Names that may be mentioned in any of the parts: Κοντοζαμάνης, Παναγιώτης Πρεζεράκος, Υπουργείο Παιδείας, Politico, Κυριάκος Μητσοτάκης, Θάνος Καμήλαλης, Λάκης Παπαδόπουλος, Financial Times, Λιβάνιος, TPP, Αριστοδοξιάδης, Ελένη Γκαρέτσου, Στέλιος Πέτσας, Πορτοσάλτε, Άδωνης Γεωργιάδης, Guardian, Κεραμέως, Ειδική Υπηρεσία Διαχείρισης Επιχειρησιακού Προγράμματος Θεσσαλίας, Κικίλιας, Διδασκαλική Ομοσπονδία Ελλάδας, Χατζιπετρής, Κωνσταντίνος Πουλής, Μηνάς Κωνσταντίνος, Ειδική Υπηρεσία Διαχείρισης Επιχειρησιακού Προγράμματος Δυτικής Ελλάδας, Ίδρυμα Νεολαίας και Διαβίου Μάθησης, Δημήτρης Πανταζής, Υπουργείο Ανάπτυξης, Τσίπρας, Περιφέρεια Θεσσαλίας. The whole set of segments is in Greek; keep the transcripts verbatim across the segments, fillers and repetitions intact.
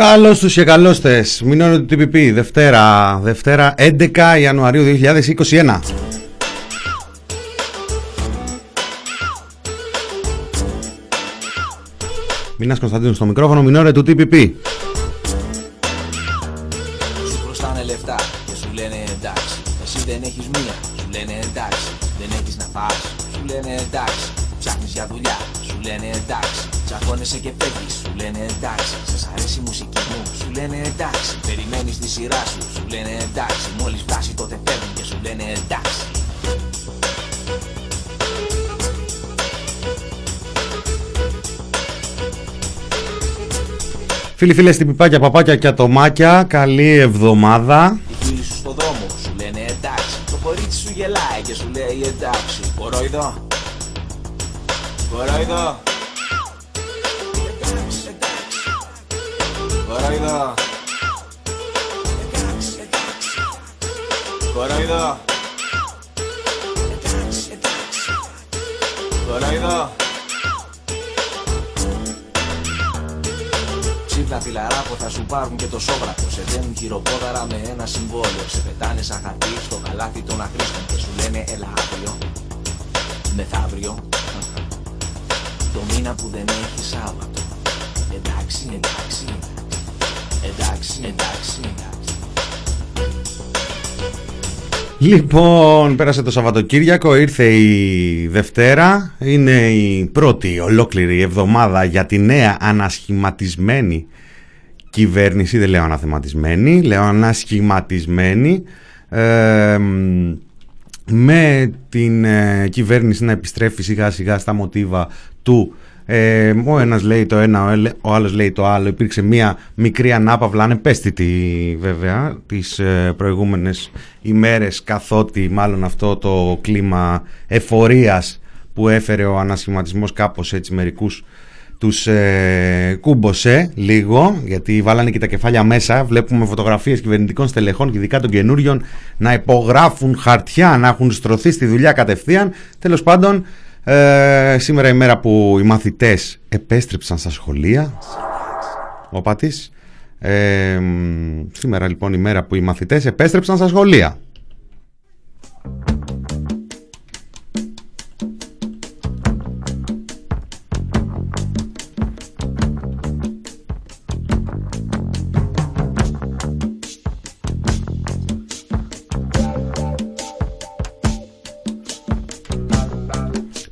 Καλώς τους και καλώς θες. Μηνών του τι πι πι, Δευτέρα, Δευτέρα έντεκα Ιανουαρίου δύο χιλιάδες είκοσι ένα. Μηνάς Κωνσταντίνος στο μικρόφωνο, μηνόρε του τι πι πι. Σου χρωστάνε λεφτά και σου λένε εντάξει. Εσύ δεν έχεις μία, σου λένε εντάξει. Δεν έχεις να πας, σου λένε εντάξει. Ψάχνεις για δουλειά, σου λένε εντάξει. Τσακώνεσαι και παίρνεις, σου λένε εντάξει. Σας αρέσει η μουσική μου, σου λένε εντάξει. Περιμένεις τη σειρά σου, σου λένε εντάξει. Μόλις φτάσει τότε παίρνουν και σου λένε εντάξει. Φίλοι, φίλες, την πιπάκια, παπάκια και ατομάκια, καλή εβδομάδα. Οι φίλοι σου στο δρόμο σου λένε εντάξει. Το κορίτσι σου γελάει και σου λέει εντάξει. Κορόιδο. Κορόιδο. Εντάξει, εντάξει. Κορόιδο. Εντάξει, εντάξει. Κορόιδο. Εντάξει, εντάξει. Κορόιδο. Τα φιλαράκο θα σου πάρουν και το σόβρακο. Σε δένουν χειροπόδαρα με ένα συμβόλαιο. Σε πετάνε σαν χαρτί στο καλάθι των αχρήστων. Και σου λένε έλα αύριο, μεθαύριο, το μήνα που δεν έχει Σάββατο. Εντάξει, εντάξει, εντάξει, εντάξει, εντάξει. Λοιπόν, πέρασε το Σαββατοκύριακο, ήρθε η Δευτέρα, είναι η πρώτη ολόκληρη εβδομάδα για τη νέα ανασχηματισμένη κυβέρνηση, δεν λέω αναθεματισμένη, λέω ανασχηματισμένη, ε, με την ε, κυβέρνηση να επιστρέφει σιγά σιγά στα μοτίβα του ε, ο ένας λέει το ένα, ο άλλος λέει το άλλο. Υπήρξε μια μικρή ανάπαυλα, ανεπαίσθητη βέβαια, τις ε, προηγούμενες ημέρες, καθότι μάλλον αυτό το κλίμα εφορίας που έφερε ο ανασχηματισμός κάπως έτσι μερικούς τους ε, κούμπωσε λίγο, γιατί βάλανε και τα κεφάλια μέσα. Βλέπουμε φωτογραφίες κυβερνητικών στελεχών και ειδικά των καινούριων να υπογράφουν χαρτιά, να έχουν στρωθεί στη δουλειά κατευθείαν. Τέλος πάντων, ε, σήμερα η μέρα που οι μαθητές επέστρεψαν στα σχολεία. Ο Πατής, ε, σήμερα λοιπόν η μέρα που οι μαθητές επέστρεψαν στα σχολεία.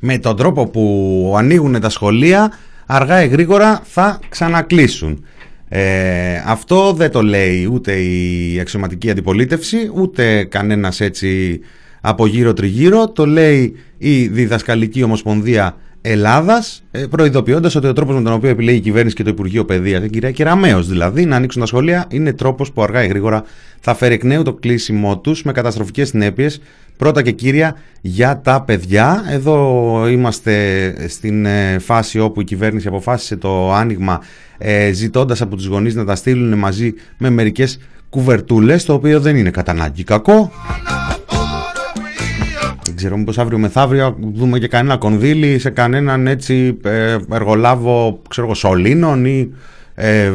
Με τον τρόπο που ανοίγουν τα σχολεία, αργά ή γρήγορα θα ξανακλείσουν. Ε, αυτό δεν το λέει ούτε η αξιωματική αντιπολίτευση, ούτε κανένας έτσι από γύρω τριγύρω. Το λέει η Διδασκαλική Ομοσπονδία Ελλάδας, προειδοποιώντας ότι ο τρόπος με τον οποίο επιλέγει η κυβέρνηση και το Υπουργείο Παιδείας, η κυρία Κεραμέως δηλαδή, να ανοίξουν τα σχολεία, είναι τρόπος που αργά ή γρήγορα θα φέρει εκ νέου το κλείσιμό τους με καταστροφικές συνέπειες, πρώτα και κύρια για τα παιδιά. Εδώ είμαστε στην φάση όπου η κυβέρνηση αποφάσισε το άνοιγμα, ζητώντας από τους γονείς να τα στείλουν μαζί με μερικές κουβερτούλες, το οποίο δεν είναι κατά ανάγκη κακό. Ξέρω μήπως αύριο μεθαύριο δούμε και κανένα κονδύλι σε κανέναν έτσι εργολάβο, ξέρω εγώ, σωλήνων ή ε,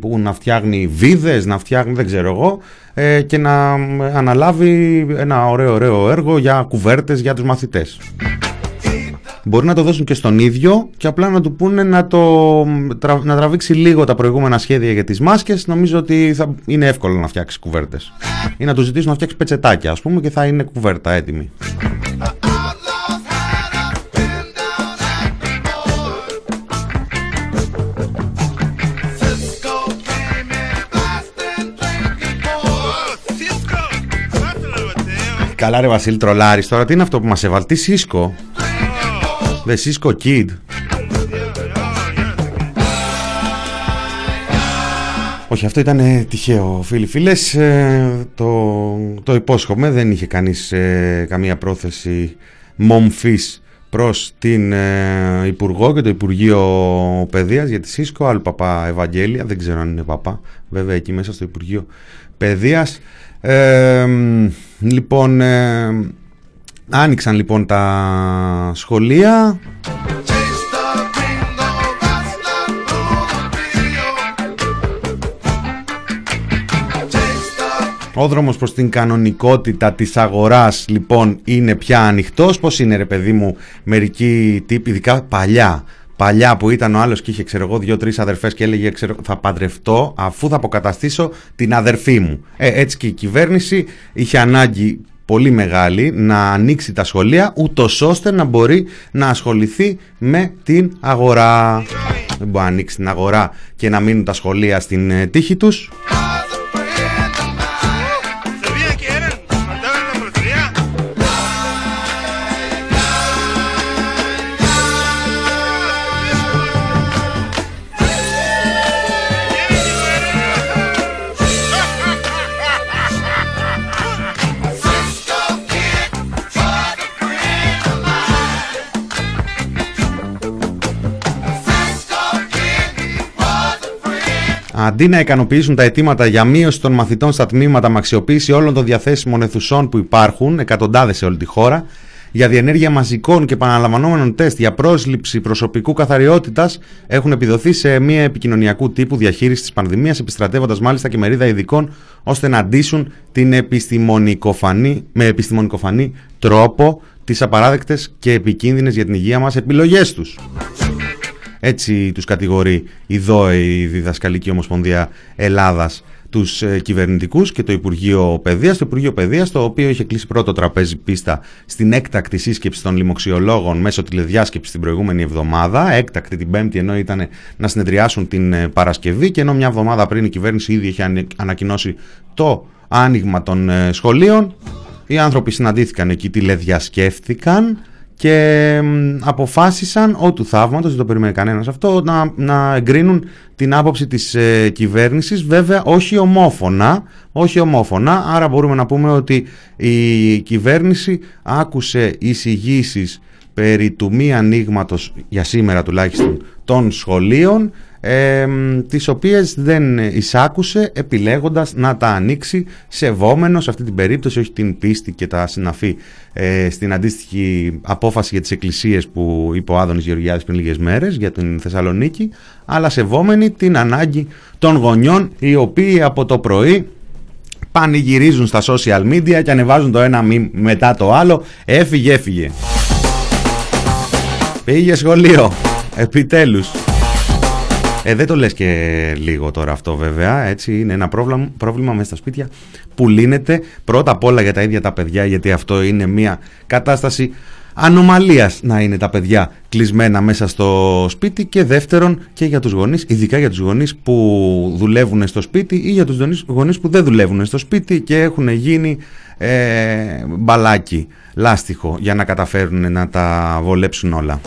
που να φτιάχνει βίδες, να φτιάχνει δεν ξέρω εγώ, ε, και να αναλάβει ένα ωραίο ωραίο έργο για κουβέρτες για τους μαθητές. Μπορεί να το δώσουν και στον ίδιο και απλά να του πούνε να, το, να τραβήξει λίγο τα προηγούμενα σχέδια για τις μάσκες. Νομίζω ότι θα είναι εύκολο να φτιάξει κουβέρτες. Ή να του ζητήσουν να φτιάξει πετσετάκια, ας πούμε, και θα είναι κουβέρτα έτοιμη. Καλά ρε Βασίλη, τρολάρεις τώρα, τι είναι αυτό που μας έβαλε, τι Σίσκο. The Cisco Kid. Όχι, αυτό ήταν ε, τυχαίο, φίλοι φίλες, ε, το, το υπόσχομαι. Δεν είχε κανείς ε, καμία πρόθεση μομφής προς την ε, Υπουργό και το Υπουργείο Παιδείας για τη Cisco. Άλλο παπά Ευαγγέλια, δεν ξέρω αν είναι παπά, βέβαια εκεί μέσα στο Υπουργείο Παιδείας. ε, ε, Λοιπόν... Ε, Άνοιξαν λοιπόν τα σχολεία. Ο δρόμος προς την κανονικότητα της αγοράς λοιπόν είναι πια ανοιχτός. Πώς είναι ρε παιδί μου μερικοί τύποι, ειδικά παλιά, παλιά που ήταν ο άλλος και είχε ξέρω εγώ δύο-τρεις αδερφές και έλεγε ξέρω, θα παντρευτώ αφού θα αποκαταστήσω την αδερφή μου. Ε, έτσι και η κυβέρνηση είχε ανάγκη πολύ μεγάλη να ανοίξει τα σχολεία ούτως ώστε να μπορεί να ασχοληθεί με την αγορά. Δεν μπορεί να ανοίξει την αγορά και να μείνουν τα σχολεία στην τύχη τους. Αντί να ικανοποιήσουν τα αιτήματα για μείωση των μαθητών στα τμήματα με αξιοποίηση όλων των διαθέσιμων αιθουσών που υπάρχουν, εκατοντάδες σε όλη τη χώρα, για διενέργεια μαζικών και επαναλαμβανόμενων τεστ για πρόσληψη προσωπικού καθαριότητας, έχουν επιδοθεί σε μια επικοινωνιακού τύπου διαχείριση της πανδημίας, επιστρατεύοντας μάλιστα και μερίδα ειδικών ώστε να αντίσουν την επιστημονικοφανή, με επιστημονικοφανή τρόπο τις απαράδεκτες και επικίνδυνες για την υγεία μας επιλογές τους. Έτσι τους κατηγορεί η ΔΟΕ, η Διδασκαλική Ομοσπονδία Ελλάδας, τους κυβερνητικούς και το Υπουργείο Παιδείας. Το Υπουργείο Παιδείας, το οποίο είχε κλείσει πρώτο τραπέζι πίστα στην έκτακτη σύσκεψη των λοιμοξιολόγων μέσω τηλεδιάσκεψη την προηγούμενη εβδομάδα, έκτακτη την Πέμπτη, ενώ ήταν να συνεδριάσουν την Παρασκευή, και ενώ μια εβδομάδα πριν η κυβέρνηση ήδη είχε ανακοινώσει το άνοιγμα των σχολείων, οι άνθρωποι συναντήθηκαν εκεί, τηλεδιασκέφθηκαν και αποφάσισαν, ό του θαύματος, δεν το περίμενε κανένας αυτό, να, να εγκρίνουν την άποψη της ε, κυβέρνησης, βέβαια όχι ομόφωνα, όχι ομόφωνα, άρα μπορούμε να πούμε ότι η κυβέρνηση άκουσε εισηγήσεις περί του μη ανοίγματος, για σήμερα τουλάχιστον, των σχολείων, ε, τις οποίες δεν εισάκουσε, επιλέγοντας να τα ανοίξει, σεβόμενο σε αυτή την περίπτωση όχι την πίστη και τα συναφή, ε, στην αντίστοιχη απόφαση για τις εκκλησίες που είπε ο Άδωνης Γεωργιάδης πριν λίγες μέρες για την Θεσσαλονίκη, αλλά σεβόμενη την ανάγκη των γονιών, οι οποίοι από το πρωί πανηγυρίζουν στα social media και ανεβάζουν το ένα μετά το άλλο, έφυγε έφυγε πήγε σχολείο, επιτέλους. Ε, δεν το λες και λίγο τώρα αυτό βέβαια, έτσι, είναι ένα πρόβλημα, πρόβλημα μέσα στα σπίτια που λύνεται πρώτα απ' όλα για τα ίδια τα παιδιά, γιατί αυτό είναι μια κατάσταση ανομαλίας να είναι τα παιδιά κλεισμένα μέσα στο σπίτι, και δεύτερον και για τους γονείς, ειδικά για τους γονείς που δουλεύουν στο σπίτι ή για τους γονείς που δεν δουλεύουν στο σπίτι και έχουν γίνει ε, μπαλάκι, λάστιχο, για να καταφέρουν να τα βολέψουν όλα.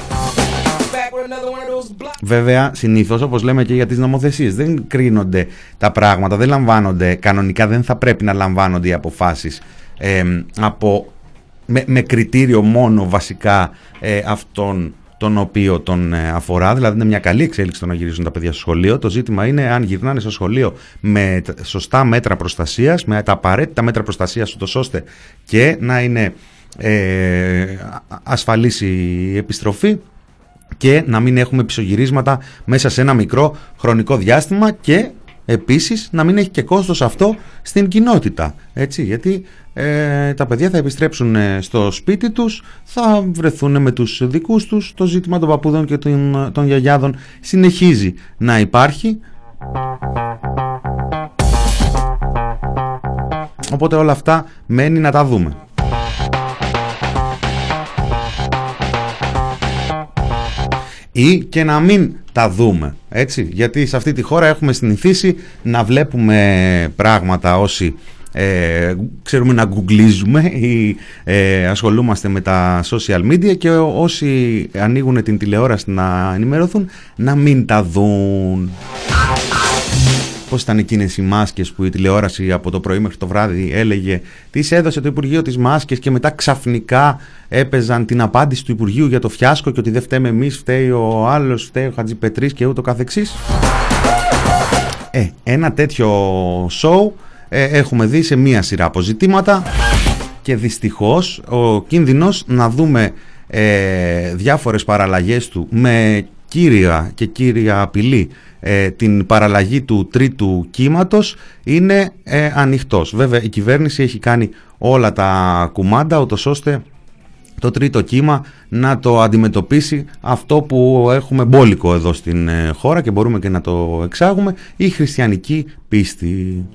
Βέβαια, συνήθως, όπως λέμε και για τις νομοθεσίες, δεν κρίνονται τα πράγματα, δεν λαμβάνονται κανονικά, δεν θα πρέπει να λαμβάνονται οι αποφάσεις ε, από, με, με κριτήριο μόνο βασικά ε, αυτόν τον οποίο τον αφορά. Δηλαδή, είναι μια καλή εξέλιξη το να γυρίζουν τα παιδιά στο σχολείο. Το ζήτημα είναι αν γυρνάνε στο σχολείο με σωστά μέτρα προστασίας, με τα απαραίτητα μέτρα προστασίας, ούτως ώστε και να είναι ε, ασφαλής η επιστροφή και να μην έχουμε πισωγυρίσματα μέσα σε ένα μικρό χρονικό διάστημα, και επίσης να μην έχει και κόστος αυτό στην κοινότητα, έτσι, γιατί ε, τα παιδιά θα επιστρέψουν στο σπίτι τους, θα βρεθούν με τους δικούς τους, το ζήτημα των παππούδων και των, των γιαγιάδων συνεχίζει να υπάρχει. Οπότε όλα αυτά μένει να τα δούμε. Ή και να μην τα δούμε, έτσι, γιατί σε αυτή τη χώρα έχουμε συνηθίσει να βλέπουμε πράγματα όσοι ε, ξέρουμε να γκουγκλίζουμε ή ε, ασχολούμαστε με τα social media, και όσοι ανοίγουν την τηλεόραση να ενημερωθούν να μην τα δουν. Πώς ήταν εκείνες οι μάσκες που η τηλεόραση από το πρωί μέχρι το βράδυ έλεγε τις έδωσε το Υπουργείο τις μάσκες, και μετά ξαφνικά έπαιζαν την απάντηση του Υπουργείου για το φιάσκο και ότι δεν φταίμε εμείς, φταίει ο άλλος, φταίει ο Χατζιπετρής και ούτω καθεξής. Ε, ένα τέτοιο show ε, έχουμε δει σε μία σειρά αποζητήματα, και δυστυχώς ο κίνδυνος να δούμε ε, διάφορες παραλλαγές του με κύρια και κύρια απειλή ε, την παραλλαγή του τρίτου κύματος είναι ε, ανοιχτός. Βέβαια η κυβέρνηση έχει κάνει όλα τα κουμάντα ούτως ώστε το τρίτο κύμα να το αντιμετωπίσει, αυτό που έχουμε μπόλικο εδώ στην χώρα και μπορούμε και να το εξάγουμε, η χριστιανική πίστη.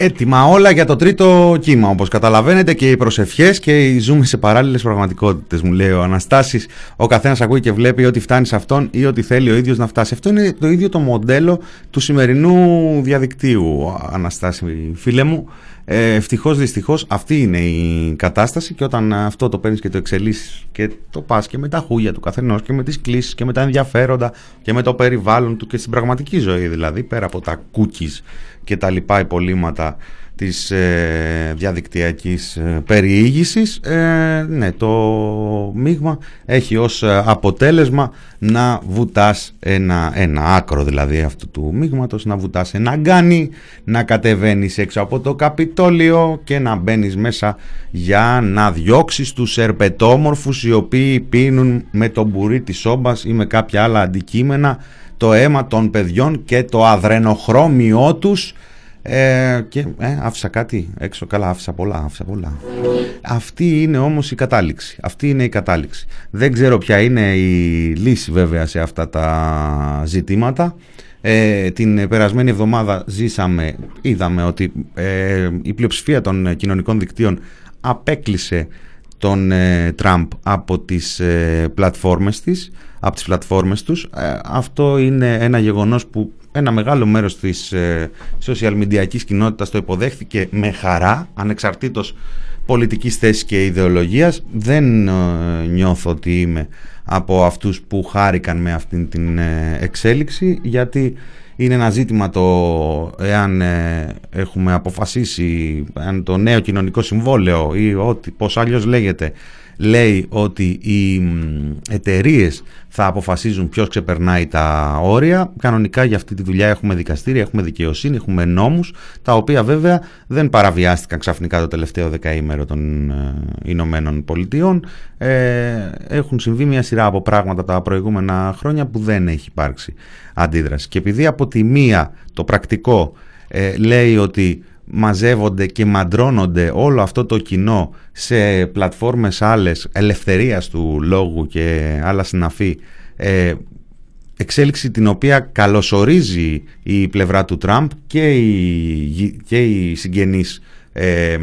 Έτοιμα όλα για το τρίτο κύμα, όπως καταλαβαίνετε, και οι προσευχές και οι ζούμε σε παράλληλες πραγματικότητες, μου λέει ο Αναστάσης. Ο καθένας ακούει και βλέπει ότι φτάνει σε αυτόν ή ότι θέλει ο ίδιος να φτάσει. Αυτό είναι το ίδιο το μοντέλο του σημερινού διαδικτύου, Αναστάση φίλε μου. Ε, ευτυχώς δυστυχώς αυτή είναι η κατάσταση, και όταν αυτό το παίρνεις και το εξελίσσεις και το πας και με τα χούγια του καθενός και με τις κλήσεις και με τα ενδιαφέροντα και με το περιβάλλον του και στην πραγματική ζωή, δηλαδή πέρα από τα cookies και τα λοιπά υπολείμματα της ε, διαδικτυακής ε, περιήγησης, ε, ναι, το μείγμα έχει ως αποτέλεσμα να βουτάς ένα, ένα άκρο δηλαδή αυτού του μείγματος, να βουτάς ένα γκάνι, να κατεβαίνεις έξω από το Καπιτόλιο και να μπαίνεις μέσα για να διώξεις τους ερπετόμορφους οι οποίοι πίνουν με το μπουρί της σόμπας ή με κάποια άλλα αντικείμενα το αίμα των παιδιών και το αδρενοχρώμιό τους. Ε, και ε, άφησα κάτι έξω, καλά άφησα πολλά, άφησα πολλά. Αυτή είναι όμως η κατάληξη, αυτή είναι η κατάληξη. Δεν ξέρω ποια είναι η λύση βέβαια σε αυτά τα ζητήματα. Ε, την περασμένη εβδομάδα ζήσαμε, είδαμε ότι ε, η πλειοψηφία των κοινωνικών δικτύων απέκλεισε τον ε, Τραμπ από τις ε, πλατφόρμες της, από τις πλατφόρμες τους. Ε, αυτό είναι ένα γεγονός που ένα μεγάλο μέρος της ε, social media-κής κοινότητας το υποδέχθηκε με χαρά, ανεξαρτήτως πολιτικής θέσης και ιδεολογίας. Δεν ε, νιώθω ότι είμαι από αυτούς που χάρηκαν με αυτήν την ε, εξέλιξη, γιατί είναι ένα ζήτημα το εάν ε, έχουμε αποφασίσει, αν το νέο κοινωνικό συμβόλαιο ή ό,τι, πώς αλλιώς λέγεται, λέει ότι οι εταιρείες θα αποφασίζουν ποιος ξεπερνάει τα όρια. Κανονικά για αυτή τη δουλειά έχουμε δικαστήρια, έχουμε δικαιοσύνη, έχουμε νόμους, τα οποία βέβαια δεν παραβιάστηκαν ξαφνικά το τελευταίο δεκαήμερο των Ηνωμένων Πολιτειών. Ε, έχουν συμβεί μια σειρά από πράγματα τα προηγούμενα χρόνια που δεν έχει υπάρξει αντίδραση. Και επειδή από τη μία το πρακτικό ε, λέει ότι μαζεύονται και μαντρώνονται όλο αυτό το κοινό σε πλατφόρμες άλλες ελευθερίας του λόγου και άλλα συναφή, ε, εξέλιξη την οποία καλωσορίζει η πλευρά του Τραμπ και οι, και οι συγγενείς ε,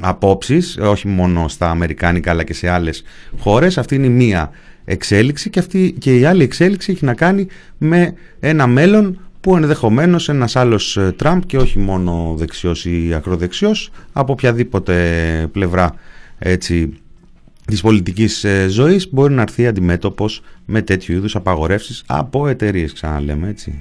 απόψεις, όχι μόνο στα αμερικάνικα αλλά και σε άλλες χώρες. Αυτή είναι η μία εξέλιξη, και, αυτή, και η άλλη εξέλιξη έχει να κάνει με ένα μέλλον που ενδεχομένως ένας άλλος Τραμπ, και όχι μόνο δεξιός ή ακροδεξιός, από οποιαδήποτε πλευρά έτσι, της πολιτικής ζωής, μπορεί να έρθει αντιμέτωπος με τέτοιου είδους απαγορεύσεις από εταιρείες, ξαναλέμε έτσι.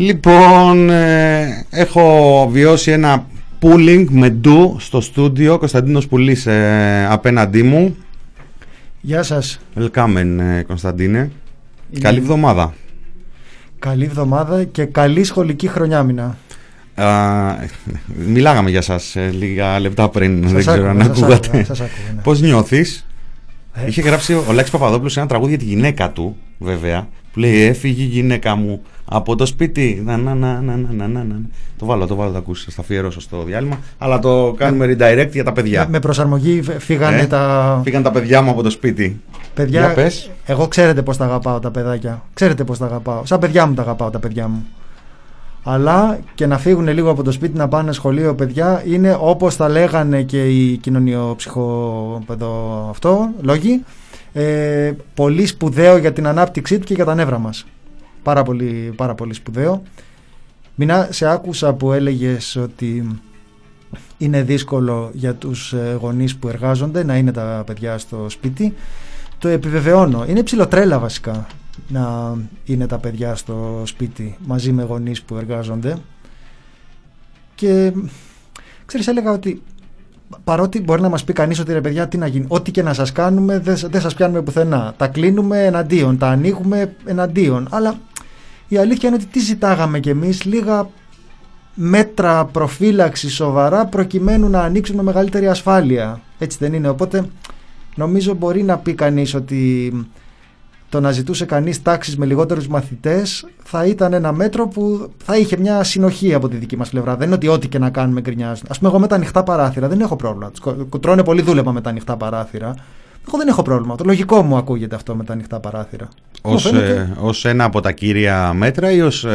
Λοιπόν, ε, έχω βιώσει ένα pooling με ντου στο στούντιο. Κωνσταντίνος Πουλής ε, απέναντί μου. Γεια σας. Ελκάμεν, ε, Κωνσταντίνε. Είναι... Καλή εβδομάδα. Καλή εβδομάδα και καλή σχολική χρονιάμινα. Uh, μιλάγαμε για σας ε, λίγα λεπτά πριν. Σας δεν άκουνα, ξέρω αν ακούγατε. Ναι. Πώς νιώθεις? Ε. Είχε γράψει ο Λάκης Παπαδόπουλος ένα τραγούδι για τη γυναίκα του, βέβαια. Που λέει «Έφυγε η γυναίκα μου από το σπίτι». Να, να, να, να, να, να, να. Το βάλω, το βάλω, το ακούσεις. Θα στα αφιερώσω στο διάλειμμα. Αλλά το κάνουμε redirect για τα παιδιά. Με προσαρμογή φύγανε ε, τα. Φύγανε τα παιδιά μου από το σπίτι. Παιδιά, για πες. Εγώ ξέρετε πώς τα αγαπάω τα παιδάκια. Ξέρετε πώς τα αγαπάω. Σαν παιδιά μου τα αγαπάω τα παιδιά μου. Αλλά και να φύγουν λίγο από το σπίτι να πάνε σχολείο, παιδιά, είναι όπως τα λέγανε και οι κοινωνιοψυχοπαιδο αυτό, λόγοι, ε, πολύ σπουδαίο για την ανάπτυξή του και για τα νεύρα μας. Πάρα πολύ, πάρα πολύ σπουδαίο. Μηνά, σε άκουσα που έλεγες ότι είναι δύσκολο για τους γονείς που εργάζονται να είναι τα παιδιά στο σπίτι. Το επιβεβαιώνω. Είναι ψιλοτρέλα βασικά να είναι τα παιδιά στο σπίτι μαζί με γονείς που εργάζονται. Και ξέρεις, έλεγα ότι παρότι μπορεί να μας πει κανείς ότι ρε παιδιά, τι να γίνει, ό,τι και να σας κάνουμε δεν, δεν σας πιάνουμε πουθενά, τα κλείνουμε εναντίον, τα ανοίγουμε εναντίον, αλλά η αλήθεια είναι ότι τι ζητάγαμε κι εμείς? Λίγα μέτρα προφύλαξης σοβαρά προκειμένου να ανοίξουμε μεγαλύτερη ασφάλεια, έτσι δεν είναι? Οπότε νομίζω μπορεί να πει κανείς ότι το να ζητούσε κανείς τάξεις με λιγότερους μαθητές θα ήταν ένα μέτρο που θα είχε μια συνοχή από τη δική μας πλευρά. Δεν είναι ότι ό,τι και να κάνουμε γκρινιάζουν. Ας πούμε, εγώ με τα ανοιχτά παράθυρα δεν έχω πρόβλημα. Τρώνε πολύ δούλευμα με τα ανοιχτά παράθυρα. Εγώ δεν έχω πρόβλημα. Το λογικό μου ακούγεται αυτό με τα ανοιχτά παράθυρα. Ως, φαίνεται... ως ένα από τα κύρια μέτρα ή ως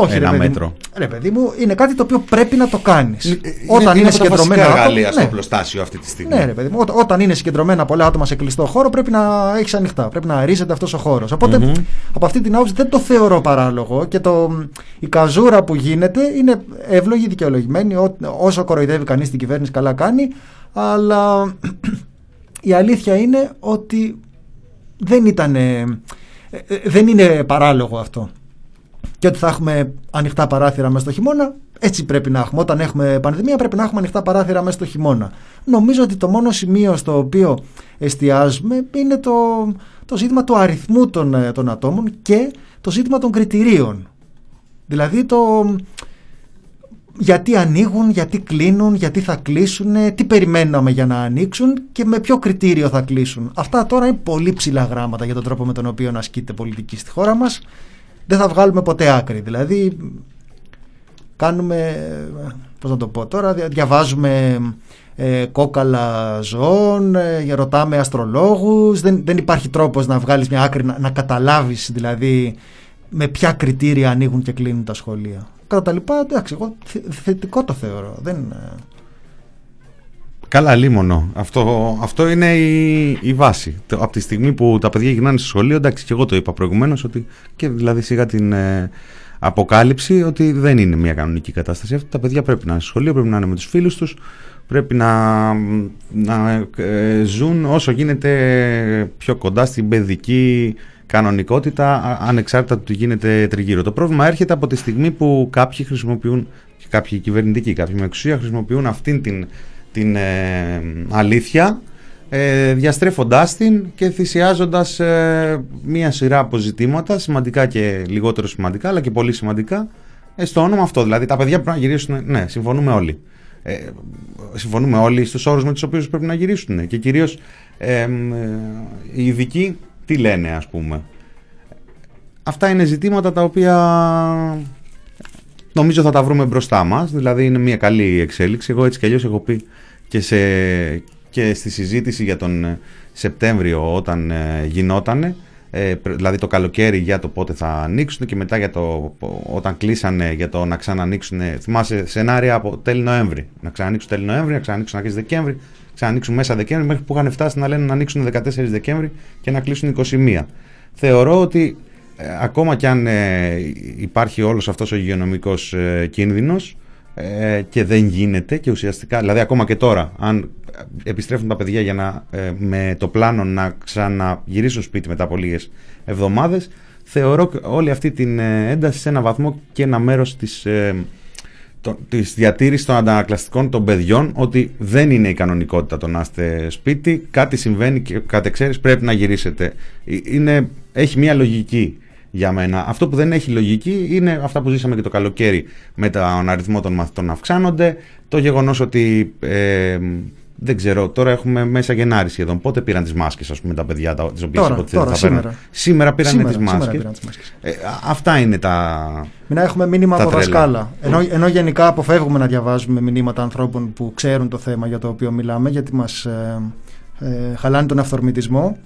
όχι, ένα ρε παιδί μέτρο? Ρε παιδί μου, είναι κάτι το οποίο πρέπει να το κάνεις. Ε, όταν είναι, είναι συγκεντρωμένα άτομα. Εργαλεία στο ναι. Πλωστάσιο αυτή τη στιγμή. Ναι, ρε παιδί μου. Ό, όταν είναι συγκεντρωμένα πολλά άτομα σε κλειστό χώρο, πρέπει να έχεις ανοιχτά. Πρέπει να αερίζεται αυτός ο χώρος. Οπότε mm-hmm. από αυτή την άποψη δεν το θεωρώ παράλογο. Και το, η καζούρα που γίνεται είναι εύλογη, δικαιολογημένη. Ό, όσο κοροϊδεύει κανείς την κυβέρνηση, καλά κάνει. Αλλά. Η αλήθεια είναι ότι δεν ήταν, δεν είναι παράλογο αυτό. Και ότι θα έχουμε ανοιχτά παράθυρα μέσα στο χειμώνα, έτσι πρέπει να έχουμε. Όταν έχουμε πανδημία πρέπει να έχουμε ανοιχτά παράθυρα μέσα στο χειμώνα. Νομίζω ότι το μόνο σημείο στο οποίο εστιάζουμε είναι το, το ζήτημα του αριθμού των, των ατόμων και το ζήτημα των κριτηρίων. Δηλαδή το... γιατί ανοίγουν, γιατί κλείνουν, γιατί θα κλείσουν, τι περιμέναμε για να ανοίξουν και με ποιο κριτήριο θα κλείσουν. Αυτά τώρα είναι πολύ ψηλά γράμματα για τον τρόπο με τον οποίο ασκείται πολιτική στη χώρα μας. Δεν θα βγάλουμε ποτέ άκρη. Δηλαδή, κάνουμε, πώς να το πω τώρα, διαβάζουμε ε, κόκαλα ζώων, ε, ρωτάμε αστρολόγους. Δεν, δεν υπάρχει τρόπος να βγάλεις μια άκρη, να, να καταλάβεις δηλαδή με ποια κριτήρια ανοίγουν και κλείνουν τα σχολεία. Κατά τα λοιπά, εντάξει, εγώ θετικό το θεωρώ. Δεν... Καλά, λίμωνο. Αυτό, αυτό είναι η, η βάση. Το, από τη στιγμή που τα παιδιά γυρνάνε στο σχολείο, εντάξει, και εγώ το είπα προηγουμένως, ότι και δηλαδή σιγά την ε, αποκάλυψη ότι δεν είναι μια κανονική κατάσταση. Αυτά τα παιδιά πρέπει να είναι στο σχολείο, πρέπει να είναι με τους φίλους τους, πρέπει να, να ε, ζουν όσο γίνεται πιο κοντά στην παιδική κανονικότητα, ανεξάρτητα του τι γίνεται τριγύρω. Το πρόβλημα έρχεται από τη στιγμή που κάποιοι χρησιμοποιούν, κάποιοι κυβερνητικοί, κάποιοι με εξουσία χρησιμοποιούν αυτήν την, την ε, αλήθεια, ε, διαστρέφοντάς την και θυσιάζοντας ε, μία σειρά από ζητήματα, σημαντικά και λιγότερο σημαντικά, αλλά και πολύ σημαντικά, ε, στο όνομα αυτό. Δηλαδή τα παιδιά πρέπει να γυρίσουν, ναι, συμφωνούμε όλοι. Ε, συμφωνούμε όλοι στους όρους με τους οποίους πρέπει να γυρίσουν και κυρίως ε, ε, οι ειδικοί τι λένε, ας πούμε. Αυτά είναι ζητήματα τα οποία νομίζω θα τα βρούμε μπροστά μας. Δηλαδή είναι μια καλή εξέλιξη. Εγώ έτσι κι αλλιώς έχω πει και, σε, και στη συζήτηση για τον Σεπτέμβριο όταν ε, γινότανε, ε, δηλαδή το καλοκαίρι για το πότε θα ανοίξουν και μετά για το, όταν κλείσανε για το να ξανανοίξουν. Θυμάσαι σενάρια από τέλη Νοέμβρη. Να ξανανοίξουν τέλη Νοέμβρη, να ξανανοίξουν αρχές Δεκέμβρη. Ξανανοίξουν μέσα Δεκέμβρη, μέχρι που είχαν φτάσει να λένε να ανοίξουν δεκατέσσερις Δεκέμβρη και να κλείσουν είκοσι μία. Θεωρώ ότι ε, ακόμα κι αν ε, υπάρχει όλος αυτός ο υγειονομικός ε, κίνδυνος ε, και δεν γίνεται και ουσιαστικά, δηλαδή ακόμα και τώρα, αν επιστρέφουν τα παιδιά για να, ε, με το πλάνο να ξαναγυρίσουν σπίτι μετά από λίγες εβδομάδες, θεωρώ όλη αυτή την ένταση σε ένα βαθμό και ένα μέρος της, ε, το, της διατήρησης των αντανακλαστικών των παιδιών, ότι δεν είναι η κανονικότητα το να είστε σπίτι, κάτι συμβαίνει και κατ' εξαίρεση πρέπει να γυρίσετε. Είναι, έχει μια λογική για μένα. Αυτό που δεν έχει λογική είναι αυτά που ζήσαμε και το καλοκαίρι με τον αριθμό των μαθητών να αυξάνονται, το γεγονός ότι... Ε, δεν ξέρω, τώρα έχουμε μέσα Γενάρη σχεδόν. Πότε πήραν τις μάσκες, ας πούμε, τα παιδιά τις οποίες υποτίθεται θα σήμερα. Πέραν. Σήμερα πήραν σήμερα, τις μάσκες. Σήμερα πήραν τις μάσκες. Ε, αυτά είναι τα. Μην έχουμε μήνυμα από τρέλα. Δασκάλα. Ενώ, ενώ γενικά αποφεύγουμε να διαβάζουμε μηνύματα ανθρώπων που ξέρουν το θέμα για το οποίο μιλάμε, γιατί μας ε, ε, χαλάνε τον αυθορμητισμό.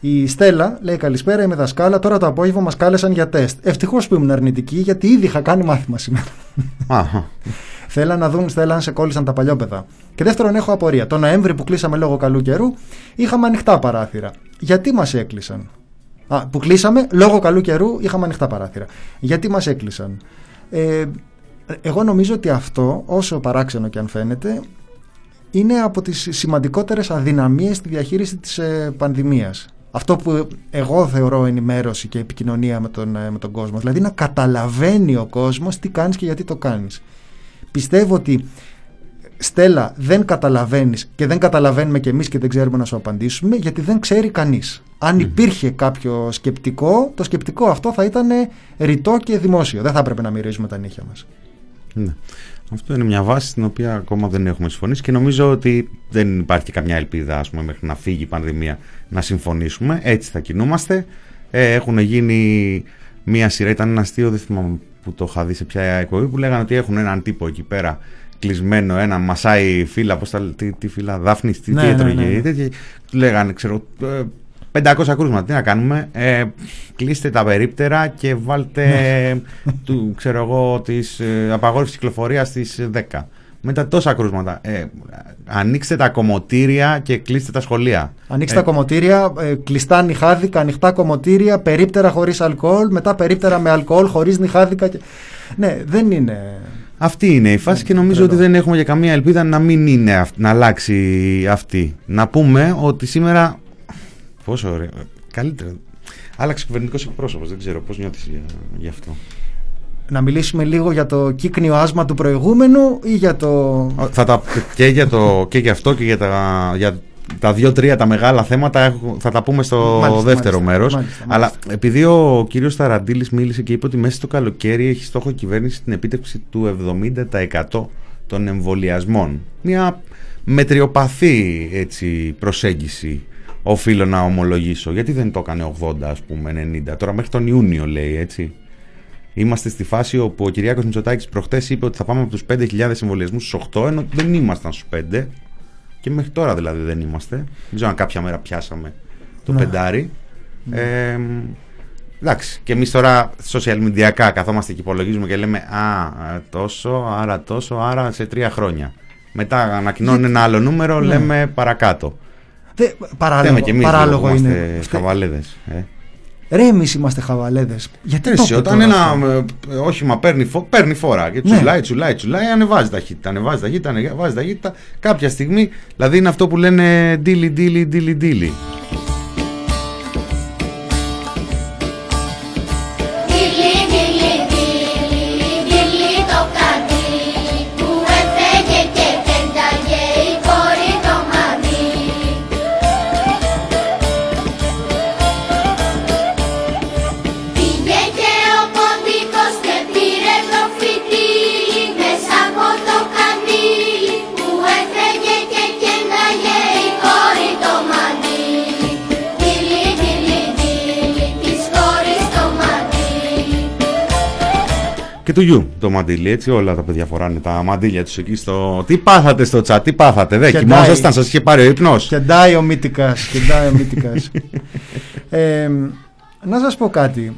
Η Στέλλα λέει: καλησπέρα, είμαι δασκάλα. Τώρα το απόγευμα μας κάλεσαν για τεστ. Ευτυχώς που ήμουν αρνητική, γιατί ήδη είχα κάνει μάθημα σήμερα. Θέλαν να δουν, θέλαν να σε κόλλησαν τα παλιόπαιδα. Και δεύτερον, έχω απορία. Το Νοέμβρη που κλείσαμε λόγω καλού καιρού, είχαμε ανοιχτά παράθυρα. Γιατί μας έκλεισαν? Α, που κλείσαμε λόγω καλού καιρού, είχαμε ανοιχτά παράθυρα. Γιατί μας έκλεισαν? Ε, εγώ νομίζω ότι αυτό, όσο παράξενο και αν φαίνεται, είναι από τις σημαντικότερες αδυναμίες στη διαχείριση της ε, πανδημίας. Αυτό που εγώ θεωρώ ενημέρωση και επικοινωνία με τον, ε, με τον κόσμο. Δηλαδή να καταλαβαίνει ο κόσμος τι κάνεις και γιατί το κάνεις. Πιστεύω ότι, Στέλλα, δεν καταλαβαίνεις και δεν καταλαβαίνουμε κι εμείς και δεν ξέρουμε να σου απαντήσουμε, γιατί δεν ξέρει κανείς. Αν υπήρχε κάποιο σκεπτικό, το σκεπτικό αυτό θα ήταν ρητό και δημόσιο. Δεν θα έπρεπε να μυρίζουμε τα νύχια μας. Ναι. Αυτό είναι μια βάση στην οποία ακόμα δεν έχουμε συμφωνήσει και νομίζω ότι δεν υπάρχει καμιά ελπίδα, ας πούμε, μέχρι να φύγει η πανδημία να συμφωνήσουμε. Έτσι θα κινούμαστε. Ε, έχουν γίνει μια σειρά, ήταν ένα αστείο, δεν θυμάμαι που το είχα δει σε ποια εκπομπή, που λέγανε ότι έχουν έναν τύπο εκεί πέρα κλεισμένο, ένα μασάι φύλλα, πώς τα, τι, τι φύλλα, δάφνης, τι, ναι, τι έτρωγε, ναι, ναι, ναι. Λέγανε, ξέρω, πεντακόσια κρούσματα, τι να κάνουμε, ε, κλείστε τα περίπτερα και βάλτε, ναι, του, ξέρω εγώ, της απαγόρευσης κυκλοφορίας στις δέκα. Μετά τόσα κρούσματα. Ε, ανοίξτε τα κομμωτήρια και κλείστε τα σχολεία. Ανοίξτε ε, τα κομμωτήρια, ε, κλειστά νυχάδικα, ανοιχτά κομμωτήρια, περίπτερα χωρίς αλκοόλ, μετά περίπτερα με αλκοόλ, χωρίς νυχάδικα. Και... Ναι, δεν είναι. Αυτή είναι η φάση, ναι, και νομίζω τρελό. Ότι δεν έχουμε για καμία ελπίδα να μην είναι αυ... να αλλάξει αυτή. Να πούμε ότι σήμερα. Πόσο ωραία. Καλύτερα. Άλλαξε κυβερνητικός εκπρόσωπος. Δεν ξέρω πώς νιώθεις για... γι' αυτό. Να μιλήσουμε λίγο για το κύκνιο άσμα του προηγούμενου ή για το... Θα τα, και, για το, και για αυτό και για τα, για τα δύο-τρία τα μεγάλα θέματα θα τα πούμε στο μάλιστα, δεύτερο μάλιστα, μέρος. Μάλιστα, μάλιστα. Αλλά επειδή ο κύριος Ταραντήλης μίλησε και είπε ότι μέσα στο καλοκαίρι έχει στόχο η κυβέρνηση την επίτευξη του εβδομήντα τοις εκατό των εμβολιασμών. Μια μετριοπαθή, έτσι, προσέγγιση. Οφείλω να ομολογήσω. Γιατί δεν το έκανε ογδόντα, ας πούμε, ενενήντα. Τώρα μέχρι τον Ιούνιο λέει, έτσι. Είμαστε στη φάση όπου ο Κυριάκος Μητσοτάκης προχτές είπε ότι θα πάμε από τους πέντε χιλιάδες εμβολιασμούς στους οκτώ, ενώ δεν ήμασταν στους πέντε. Και μέχρι τώρα δηλαδή δεν είμαστε. Δεν ξέρω αν κάποια μέρα πιάσαμε το, ναι, πεντάρι. Ναι. Ε, εντάξει. Και εμείς τώρα social media καθόμαστε και υπολογίζουμε και λέμε α, τόσο, άρα τόσο, άρα σε τρία χρόνια. Μετά ανακοινώνουν ένα άλλο νούμερο, ναι, λέμε παρακάτω. Δε, παράλογο εμείς, παράλογο δηλαδή, είναι. Χαβαλέδες. Ε. Ρε, εμείς είμαστε χαβαλέδες. Γιατί εσύ, όταν ένα όχημα παίρνει, φο... παίρνει φορά και τσουλάει, ναι, τσουλάει, τσουλάει, ανεβάζει ταχύτητα, ανεβάζει ταχύτητα, ανεβάζει ταχύτητα. Κάποια στιγμή, δηλαδή είναι αυτό που λένε ντίλι, ντίλι, ντίλι, ντίλι. Και του γιου το μαντήλι, έτσι, όλα τα παιδιά φοράνε τα μαντήλια τους εκεί στο... Τι πάθατε στο τσάτ, τι πάθατε, δε, κοιμόσασταν, σας είχε πάρει ο ύπνος. Κεντάει ο Μύτικας, κεντάει ο Μύτικας. ε, να σας πω κάτι.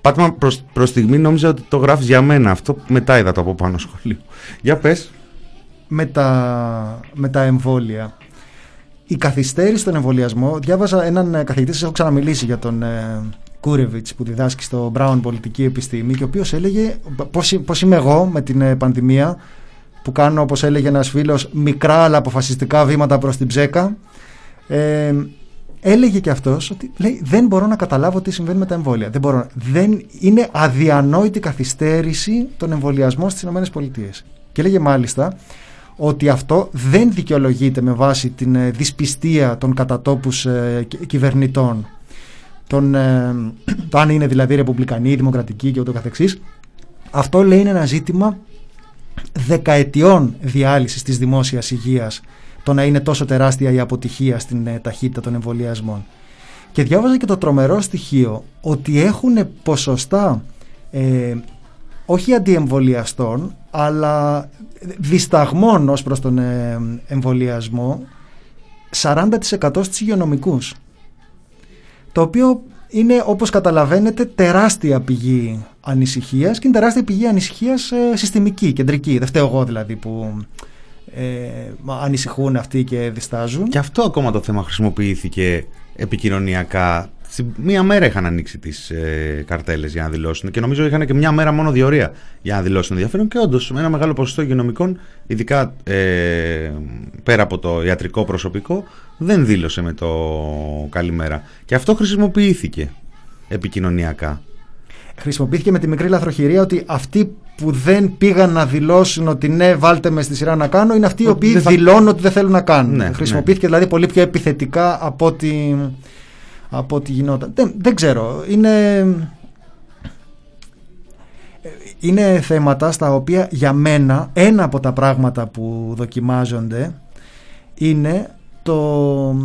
Πάτμα, προς, προς στιγμή νόμιζα ότι το γράφεις για μένα, αυτό μετά είδα το από πάνω σχολείο. Για πες. Με τα, με τα εμβόλια. Η καθυστέρηση στον εμβολιασμό, διάβαζα έναν καθηγητή, σας έχω ξαναμιλήσει για τον... Ε, Κουρεβιτς, που διδάσκει στο Brown Πολιτική Επιστήμη και ο οποίος έλεγε πώς, πώς είμαι εγώ με την πανδημία που κάνω, όπως έλεγε ένας φίλος, μικρά αλλά αποφασιστικά βήματα προς την ψέκα. Ε, έλεγε και αυτός ότι λέει, δεν μπορώ να καταλάβω τι συμβαίνει με τα εμβόλια. Δεν μπορώ, δεν, είναι αδιανόητη καθυστέρηση των εμβολιασμών στις ΗΠΑ. Και έλεγε μάλιστα ότι αυτό δεν δικαιολογείται με βάση την δυσπιστία των κατατόπους κυβερνητών, τον, το αν είναι δηλαδή ρεπουμπλικανοί, δημοκρατικοί και ούτω καθεξής. Αυτό λέει είναι ένα ζήτημα δεκαετιών διάλυσης της δημόσιας υγείας, το να είναι τόσο τεράστια η αποτυχία στην ταχύτητα των εμβολιασμών. Και διάβαζα και το τρομερό στοιχείο ότι έχουν ποσοστά ε, όχι αντιεμβολιαστών, αλλά δισταγμών ως προς τον εμβολιασμό σαράντα τοις εκατό στις υγειονομικούς, το οποίο είναι, όπως καταλαβαίνετε, τεράστια πηγή ανησυχίας και είναι τεράστια πηγή ανησυχίας ε, συστημική, κεντρική. Δεν φταίω εγώ δηλαδή που ε, ανησυχούν αυτοί και διστάζουν. Και αυτό ακόμα το θέμα χρησιμοποιήθηκε επικοινωνιακά. Μία μέρα είχαν ανοίξει τις ε, καρτέλες για να δηλώσουν και νομίζω είχαν και μια μέρα μόνο διορία για να δηλώσουν ενδιαφέρον. Και όντως, ένα μεγάλο ποσοστό υγειονομικών, ειδικά ε, πέρα από το ιατρικό προσωπικό, δεν δήλωσε με το καλημέρα. Και αυτό χρησιμοποιήθηκε επικοινωνιακά. Χρησιμοποιήθηκε με τη μικρή λαθροχειρία ότι αυτοί που δεν πήγαν να δηλώσουν ότι ναι, βάλτε με στη σειρά να κάνω, είναι αυτοί οι οποίοι θα... δηλώνουν ότι δεν θέλουν να κάνουν. Ναι, χρησιμοποιήθηκε ναι. δηλαδή πολύ πιο επιθετικά από ότι. από ό,τι γινόταν. Δεν, δεν ξέρω. Είναι, είναι θέματα στα οποία για μένα ένα από τα πράγματα που δοκιμάζονται είναι το,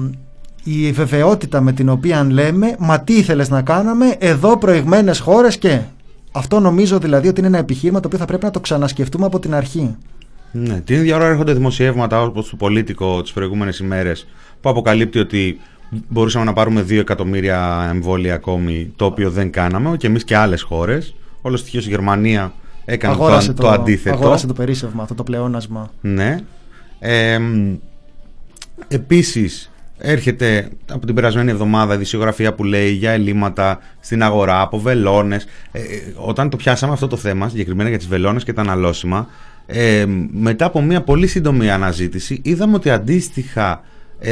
η βεβαιότητα με την οποία λέμε «Μα τι ήθελες να κάναμε εδώ προηγμένες χώρες και...» Αυτό νομίζω δηλαδή ότι είναι ένα επιχείρημα το οποίο θα πρέπει να το ξανασκεφτούμε από την αρχή. Ναι, την ίδια ώρα έρχονται δημοσιεύματα όπως του Politico τις προηγούμενες ημέρες που αποκαλύπτει ότι μπορούσαμε να πάρουμε δύο εκατομμύρια εμβόλια ακόμη, το οποίο δεν κάναμε, και εμείς και άλλες χώρες. Όλο στοιχείο στη Γερμανία έκανε το, το αντίθετο. Αγόρασε το περίσσευμα, αυτό το πλεόνασμα. Ναι. Ε, επίσης, έρχεται από την περασμένη εβδομάδα ειδησιογραφία που λέει για ελλείμματα στην αγορά, από βελόνες. Ε, όταν το πιάσαμε αυτό το θέμα, συγκεκριμένα για τις βελόνες και τα αναλώσιμα, ε, μετά από μια πολύ σύντομη αναζήτηση, είδαμε ότι αντίστοιχα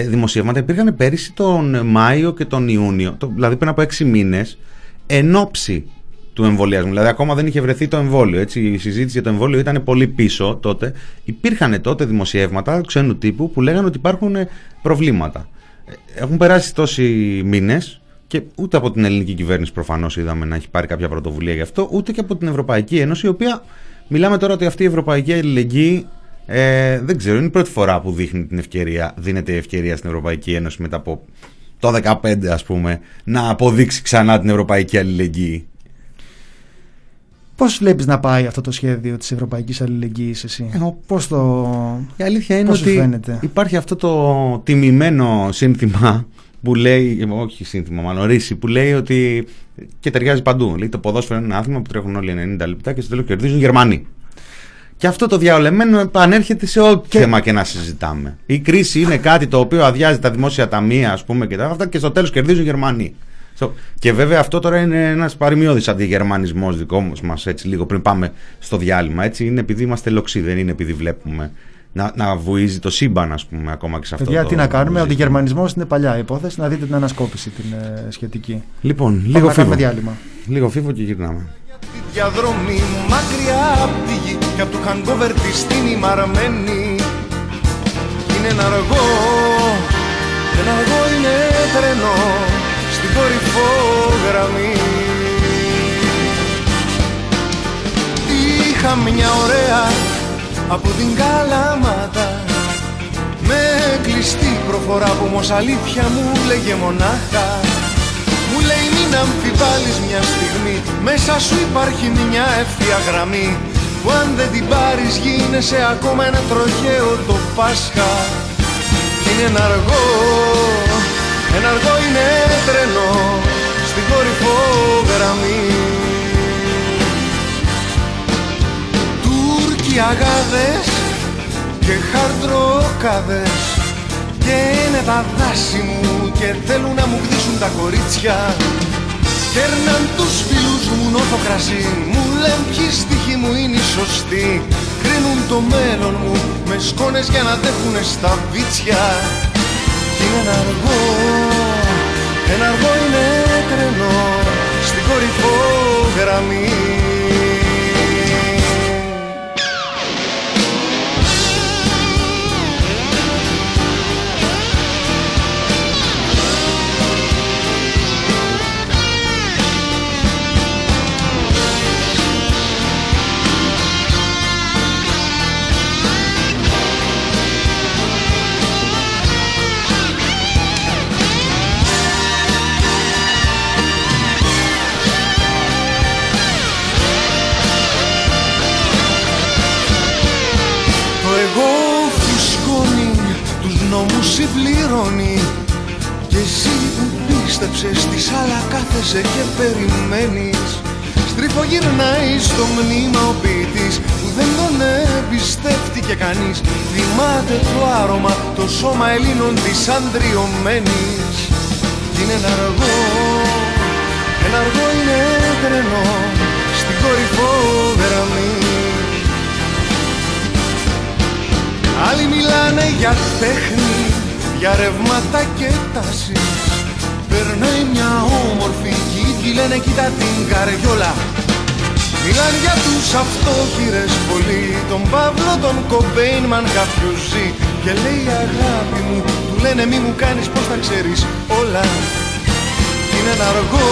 δημοσιεύματα υπήρχαν πέρυσι τον Μάιο και τον Ιούνιο, δηλαδή πριν από έξι μήνες, εν όψη του εμβολιασμού. Δηλαδή, ακόμα δεν είχε βρεθεί το εμβόλιο. Έτσι, η συζήτηση για το εμβόλιο ήταν πολύ πίσω τότε. Υπήρχαν τότε δημοσιεύματα ξένου τύπου που λέγανε ότι υπάρχουν προβλήματα. Έχουν περάσει τόσοι μήνες και ούτε από την ελληνική κυβέρνηση προφανώς είδαμε να έχει πάρει κάποια πρωτοβουλία γι' αυτό, ούτε και από την Ευρωπαϊκή Ένωση, η οποία μιλάμε τώρα ότι αυτή η Ευρωπαϊκή Αλληλεγγύη. Ε, δεν ξέρω, είναι η πρώτη φορά που δείχνει την ευκαιρία, δίνεται η ευκαιρία στην Ευρωπαϊκή Ένωση μετά από το είκοσι δεκαπέντε, ας πούμε, να αποδείξει ξανά την ευρωπαϊκή αλληλεγγύη. Πώς βλέπεις να πάει αυτό το σχέδιο της ευρωπαϊκής αλληλεγγύης εσύ? Ε, πώς το... Η αλήθεια είναι πώς ότι υπάρχει αυτό το τιμημένο σύνθημα που λέει, όχι σύνθημα μάλλον, ρίση, που λέει ότι και ταιριάζει παντού. Λέει, το ποδόσφαιρο είναι ένα άθλημα που τρέχουν όλοι ενενήντα λεπτά και στο τέλος κερδίζουν Γερμανοί. Και αυτό το διαολεμένο επανέρχεται σε ό,τι και... θέμα και να συζητάμε. Η κρίση είναι κάτι το οποίο αδειάζει τα δημόσια ταμεία, ας πούμε, και τα αυτά, και στο τέλος κερδίζουν οι Γερμανοί. Και βέβαια αυτό τώρα είναι ένας παρομοιώδης αντιγερμανισμός δικό μας, έτσι, λίγο πριν πάμε στο διάλειμμα. Έτσι, είναι επειδή είμαστε λοξοί, δεν είναι επειδή βλέπουμε να, να βουίζει το σύμπαν, ας πούμε, ακόμα και σε αυτό. Παιδιά, το τι να κάνουμε, ο αντιγερμανισμός είναι παλιά υπόθεση, να δείτε την ανασκόπηση την ε, σχετική. Λοιπόν, λίγο φίβο. Λίγο φίβο και γυρνάμε. Τη διαδρομή μακριά απ' τη γη κι απ' του Χανγκόβερ τη στήνη μαρμένη. Είναι ένα αργό, ένα αργό είναι τρένο στην κορυφό γραμμή. Είχα μια ωραία από την Καλαμάτα με κλειστή προφορά που όμως αλήθεια μου λέγε μονάχα. Να αμφιβάλλεις μια στιγμή, μέσα σου υπάρχει μια ευθεία γραμμή που αν δεν την πάρεις γίνεσαι ακόμα ένα τροχαίο το Πάσχα. Είναι ένα αργό, ένα αργό είναι τρένο στην κορυφό γραμμή. Τούρκοι αγάδες και χαρτροκάδες και είναι τα δάση μου και θέλουν να μου γδίσουν τα κορίτσια. Κέρναν τους φίλους μου νόθο κρασί, μου λένε ποιοι στοίχοι μου είναι οι σωστοί. Κρίνουν το μέλλον μου με σκόνες για να δέχουνε στα βίτσια. Κι είναι ένα αργό, Ένα αργό είναι τρένο στην κορυφόγραμμή. Και εσύ που πίστεψες τη σάλα κάθεσαι και περιμένεις. Στριφογυρνάει στο μνήμα ο ποιητής που δεν τον εμπιστεύτηκε κανείς. Θυμάται το άρωμα, το σώμα Ελλήνων της ανδριωμένης. Κι είναι ένα αργό, ένα αργό είναι τρένο στην κορυφόγραμμή. Άλλοι μιλάνε για τέχνη, για ρεύματα και τάσεις. Περνάει μια όμορφη γη, λένε κοίτα την καριόλα. Μιλάνε για τους αυτόχειρες πολύ, τον Παύλο, τον Κομπέινμαν κάποιος ζει. Και λέει αγάπη μου, του λένε μη μου κάνεις πως θα ξέρεις όλα. Είναι ένα αργό,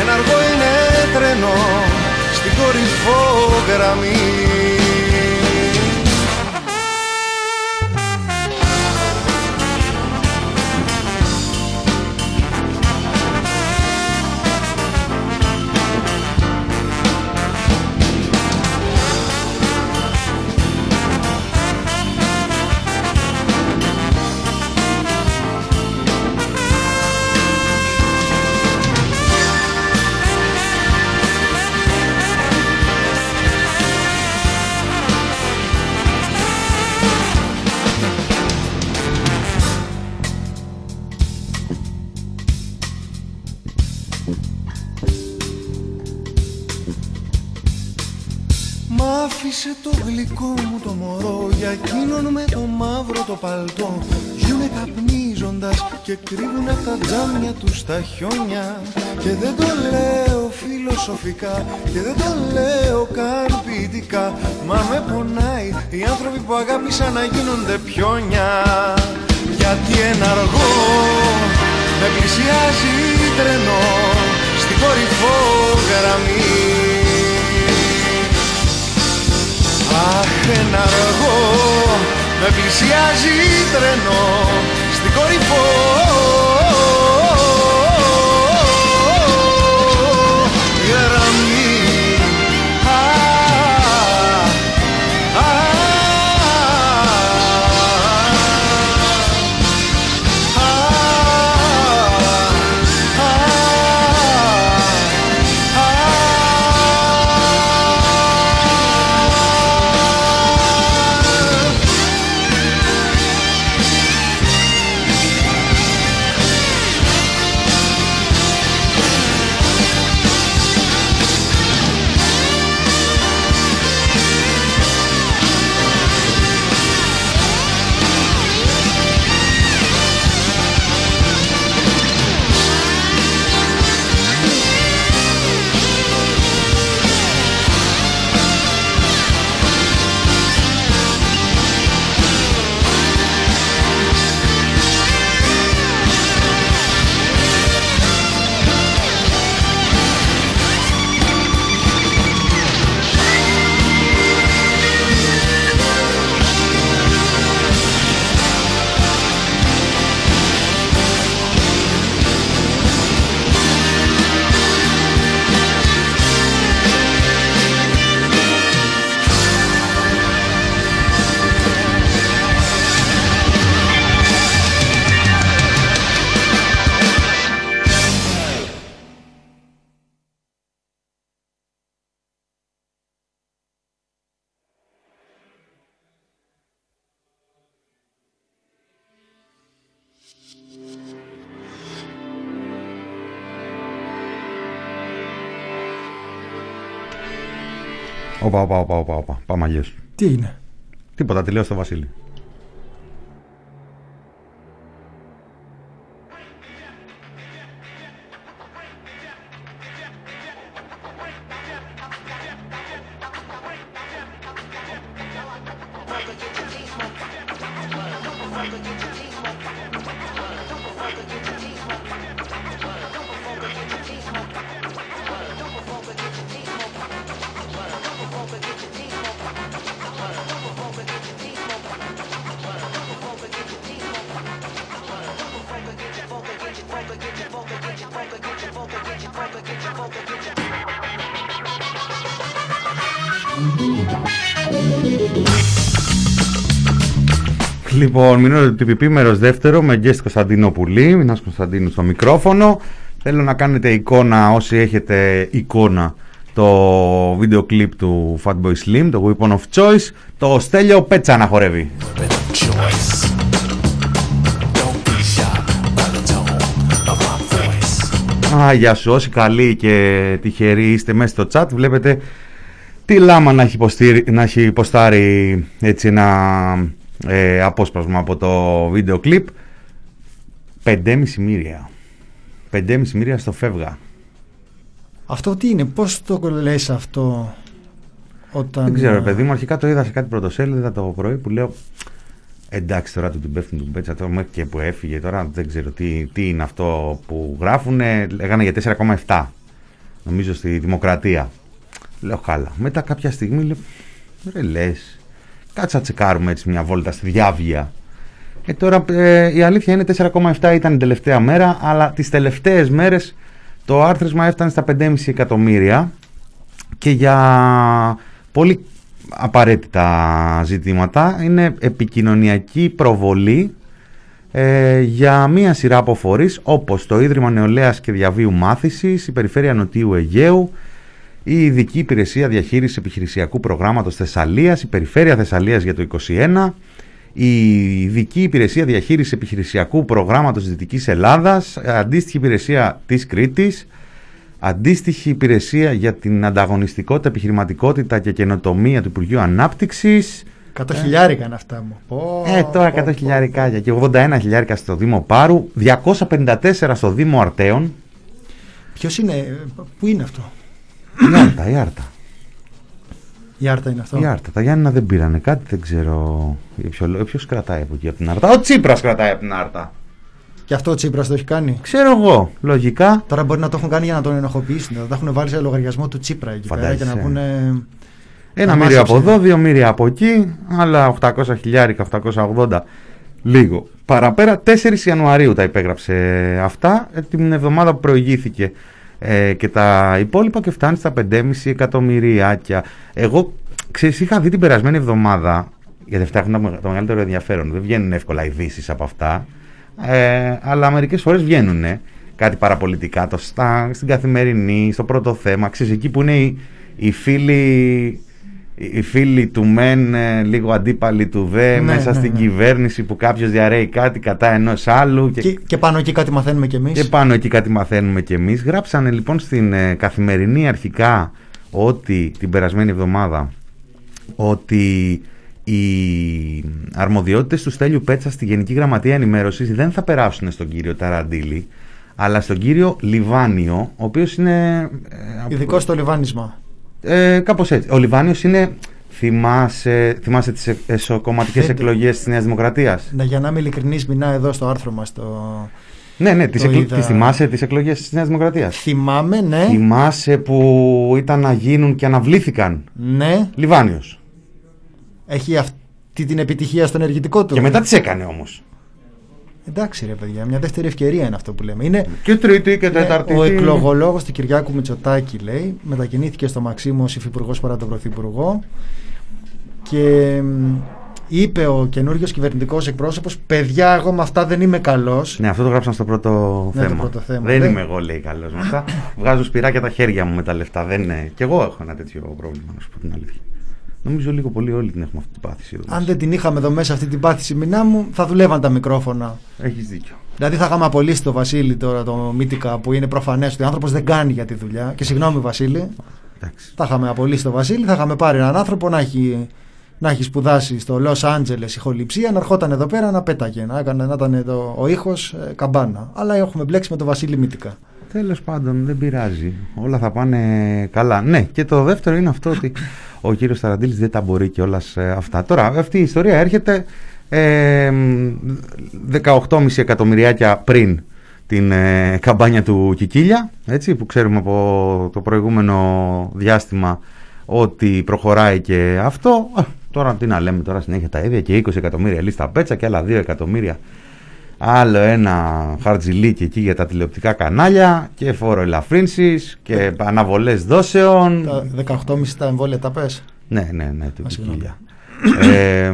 ένα αργό είναι τρένο στην κορυφόγραμμή. Το γλυκό μου το μωρό, για εκείνον με το μαύρο το παλτό. Ζουνε καπνίζοντας και κρύβουν απ' τα τζάμια τους τα χιόνια. Και δεν το λέω φιλοσοφικά και δεν το λέω καν ποιητικά, μα με πονάει οι άνθρωποι που αγάπησαν να γίνονται πιόνια. Γιατί ένα αργό με πλησιάζει τρένο στην κορυφόγραμμή. Αχ, ένα αργό με πλησιάζει τρένο στην κορυφόγραμμή. Όπα, όπα, όπα, όπα, όπα. Πάμε αλλιώς. Τι είναι? Τίποτα, τελείωσε το Βασίλη. Λοιπόν, μηνύω του τι πι πι μέρος δεύτερο με guest Κωνσταντίνο Πουλή, Μηνάς Κωνσταντίνου στο μικρόφωνο. Θέλω να κάνετε εικόνα, όσοι έχετε εικόνα, το βίντεο κλιπ του Fatboy Slim, το Weapon of Choice, το Στέλιο Πέτσα να χορεύει. Α, γεια σου, όσοι καλοί και τυχεροί είστε μέσα στο chat, βλέπετε τι λάμα να έχει, να έχει υποστάρει έτσι ένα ε, απόσπασμα από το βίντεο κλιπ. πεντέμισι μοίρια. πεντέμισι μοίρια στο φεύγα. Αυτό τι είναι, πώς το λες αυτό όταν... Δεν ξέρω, παιδί μου, αρχικά το είδα σε κάτι πρωτοσέλιδα το πρωί που λέω εντάξει τώρα του την πέφτουν του Μπέτσα, τώρα μέχρι και που έφυγε τώρα δεν ξέρω τι, τι είναι αυτό που γράφουνε, λέγανε για τέσσερα κόμμα επτά νομίζω στη Δημοκρατία. Λέω καλά, μετά κάποια στιγμή λέω ρε λες, κάτσα τσεκάρουμε έτσι μια βόλτα στη διάβγεια. Ε, τώρα ε, η αλήθεια είναι τέσσερα κόμμα επτά ήταν η τελευταία μέρα, αλλά τις τελευταίες μέρες το άρθρισμα έφτανε στα πεντέμισι εκατομμύρια και για πολύ απαραίτητα ζητήματα. Είναι επικοινωνιακή προβολή ε, για μία σειρά από φορείς όπως το Ίδρυμα Νεολαίας και Διαβίου Μάθησης, η Περιφέρεια Νοτίου Αιγαίου, η Ειδική Υπηρεσία Διαχείρισης Επιχειρησιακού Προγράμματος Θεσσαλίας, η Περιφέρεια Θεσσαλίας για το είκοσι ένα, η Ειδική Υπηρεσία Διαχείρισης Επιχειρησιακού Προγράμματος Δυτικής Ελλάδας, αντίστοιχη υπηρεσία της Κρήτης, αντίστοιχη υπηρεσία για την ανταγωνιστικότητα, επιχειρηματικότητα και καινοτομία του Υπουργείου Ανάπτυξης. Εκατό χιλιάρικα είναι αυτά μου. Ε, τώρα εκατό χιλιάρικάκια και ογδόντα ένα χιλιάρικα στο Δήμο Πάρου, διακόσια πενήντα τέσσερα στο Δήμο Αρτέων. Ποιος είναι, πού είναι αυτό? Η Άρτα, η Άρτα. Η Άρτα είναι αυτό. Η Άρτα. Τα Γιάννηνα δεν πήρανε κάτι, δεν ξέρω. Ποιος κρατάει από εκεί από την Άρτα? Ο Τσίπρας κρατάει από την Άρτα. Και αυτό ο Τσίπρας το έχει κάνει. Ξέρω εγώ, λογικά. Τώρα μπορεί να το έχουν κάνει για να τον ενοχοποιήσουν. Θα τα έχουν βάλει σε λογαριασμό του Τσίπρα εκεί πέρα και να πούνε. Ένα μοίρι από εδώ, δύο μοίρια από εκεί, άλλα οκτακόσια χιλιάρικα, οκτακόσια ογδόντα. Λίγο παραπέρα. τέσσερις Ιανουαρίου τα υπέγραψε αυτά. Την εβδομάδα που προηγήθηκε ε, και τα υπόλοιπα και φτάνει στα πεντέμισι εκατομμυριάκια. Εγώ, ξέρεις, είχα δει την περασμένη εβδομάδα, γιατί αυτά έχουν το μεγαλύτερο ενδιαφέρον. Δεν βγαίνουν εύκολα ειδήσεις από αυτά. Ε, αλλά μερικές φορές βγαίνουν ε, κάτι παραπολιτικά το στα, στην Καθημερινή, στο Πρώτο Θέμα, ξέρεις, εκεί που είναι οι, οι, φίλοι, οι φίλοι του μεν ε, λίγο αντίπαλοι του δε, ναι, μέσα ναι, στην ναι. κυβέρνηση που κάποιος διαρρέει κάτι κατά ενός άλλου και, και, και πάνω εκεί κάτι μαθαίνουμε κι εμείς και πάνω εκεί κάτι μαθαίνουμε κι εμείς. Γράψανε λοιπόν στην ε, Καθημερινή αρχικά ότι την περασμένη εβδομάδα ότι οι αρμοδιότητες του Στέλιου Πέτσα στη Γενική Γραμματεία Ενημέρωσης δεν θα περάσουν στον κύριο Ταραντήλη, αλλά στον κύριο Λιβάνιο, ο οποίος είναι... Ειδικός στο λιβάνισμα. Ε, κάπως έτσι. Ο Λιβάνιος είναι... Θυμάσαι, θυμάσαι τις εσωκομματικές εκλογές της Νέας Δημοκρατίας. Ναι, για να είμαι ειλικρινής, μηνά εδώ στο άρθρο μας το... Ναι, ναι, τις, εκλο... είδα... τις θυμάσαι τις εκλογές της Νέας Δημοκρατίας. Θυμάμαι, ναι. Θυμάσαι που ήταν να γίνουν και αναβλήθηκαν. Ναι. Λιβάνιος. Έχει αυτή την επιτυχία στο ενεργητικό του. Και μετά τις έκανε όμως. Εντάξει ρε παιδιά, μια δεύτερη ευκαιρία είναι αυτό που λέμε. Είναι και τρίτη και τέταρτη. Ο εκλογολόγος του Κυριάκου Μητσοτάκη, λέει, μετακινήθηκε στο Μαξίμου ως υφυπουργός παρά τον πρωθυπουργό. Και είπε ο καινούριος κυβερνητικός εκπρόσωπος, παιδιά, εγώ με αυτά δεν είμαι καλός. Ναι, αυτό το γράψαμε στο πρώτο, ναι, θέμα. Το πρώτο θέμα. Δεν, δεν είμαι εγώ, λέει, καλός με αυτά. Βγάζω σπυράκια τα χέρια μου με τα λεφτά. Δεν... Κι εγώ έχω ένα τέτοιο πρόβλημα, να σου πω την αλήθεια. Νομίζω λίγο πολύ όλοι την έχουμε αυτή την πάθηση εδώ. Αν δεν την είχαμε εδώ μέσα αυτή την πάθηση, μηνά μου, θα δουλεύαν τα μικρόφωνα. Έχεις δίκιο. Δηλαδή θα είχαμε απολύσει το Βασίλη τώρα, το Μύτικα, που είναι προφανές ότι ο άνθρωπος δεν κάνει για τη δουλειά. Και συγγνώμη, Βασίλη. Εντάξει. Θα είχαμε απολύσει το Βασίλη, θα είχαμε πάρει έναν άνθρωπο να έχει, να έχει σπουδάσει στο Λος Άντζελες ηχοληψία, να ερχόταν εδώ πέρα να πέταγε, να, να ήταν εδώ ο ήχος καμπάνα. Αλλά έχουμε μπλέξει με το Βασίλη Μύτικα. Τέλος πάντων, δεν πειράζει. Όλα θα πάνε καλά. Ναι, και το δεύτερο είναι αυτό ότι ο κύριος Ταραντήλης δεν τα μπορεί κιόλας αυτά. Τώρα, αυτή η ιστορία έρχεται ε, δεκαοκτώ κόμμα πέντε εκατομμυριάκια πριν την ε, καμπάνια του Κικίλια, έτσι, που ξέρουμε από το προηγούμενο διάστημα ότι προχωράει και αυτό. Α, τώρα τι να λέμε, τώρα συνέχεια τα ίδια και είκοσι εκατομμύρια λίστα Πέτσα και άλλα δύο εκατομμύρια. Άλλο ένα χαρτζιλίκι εκεί για τα τηλεοπτικά κανάλια και φόρο ελαφρύνσης και αναβολές δόσεων. Τα δεκαοκτώ κόμμα πέντε τα εμβόλια τα πες. Ναι, ναι, ναι, του Κικίλια. ε,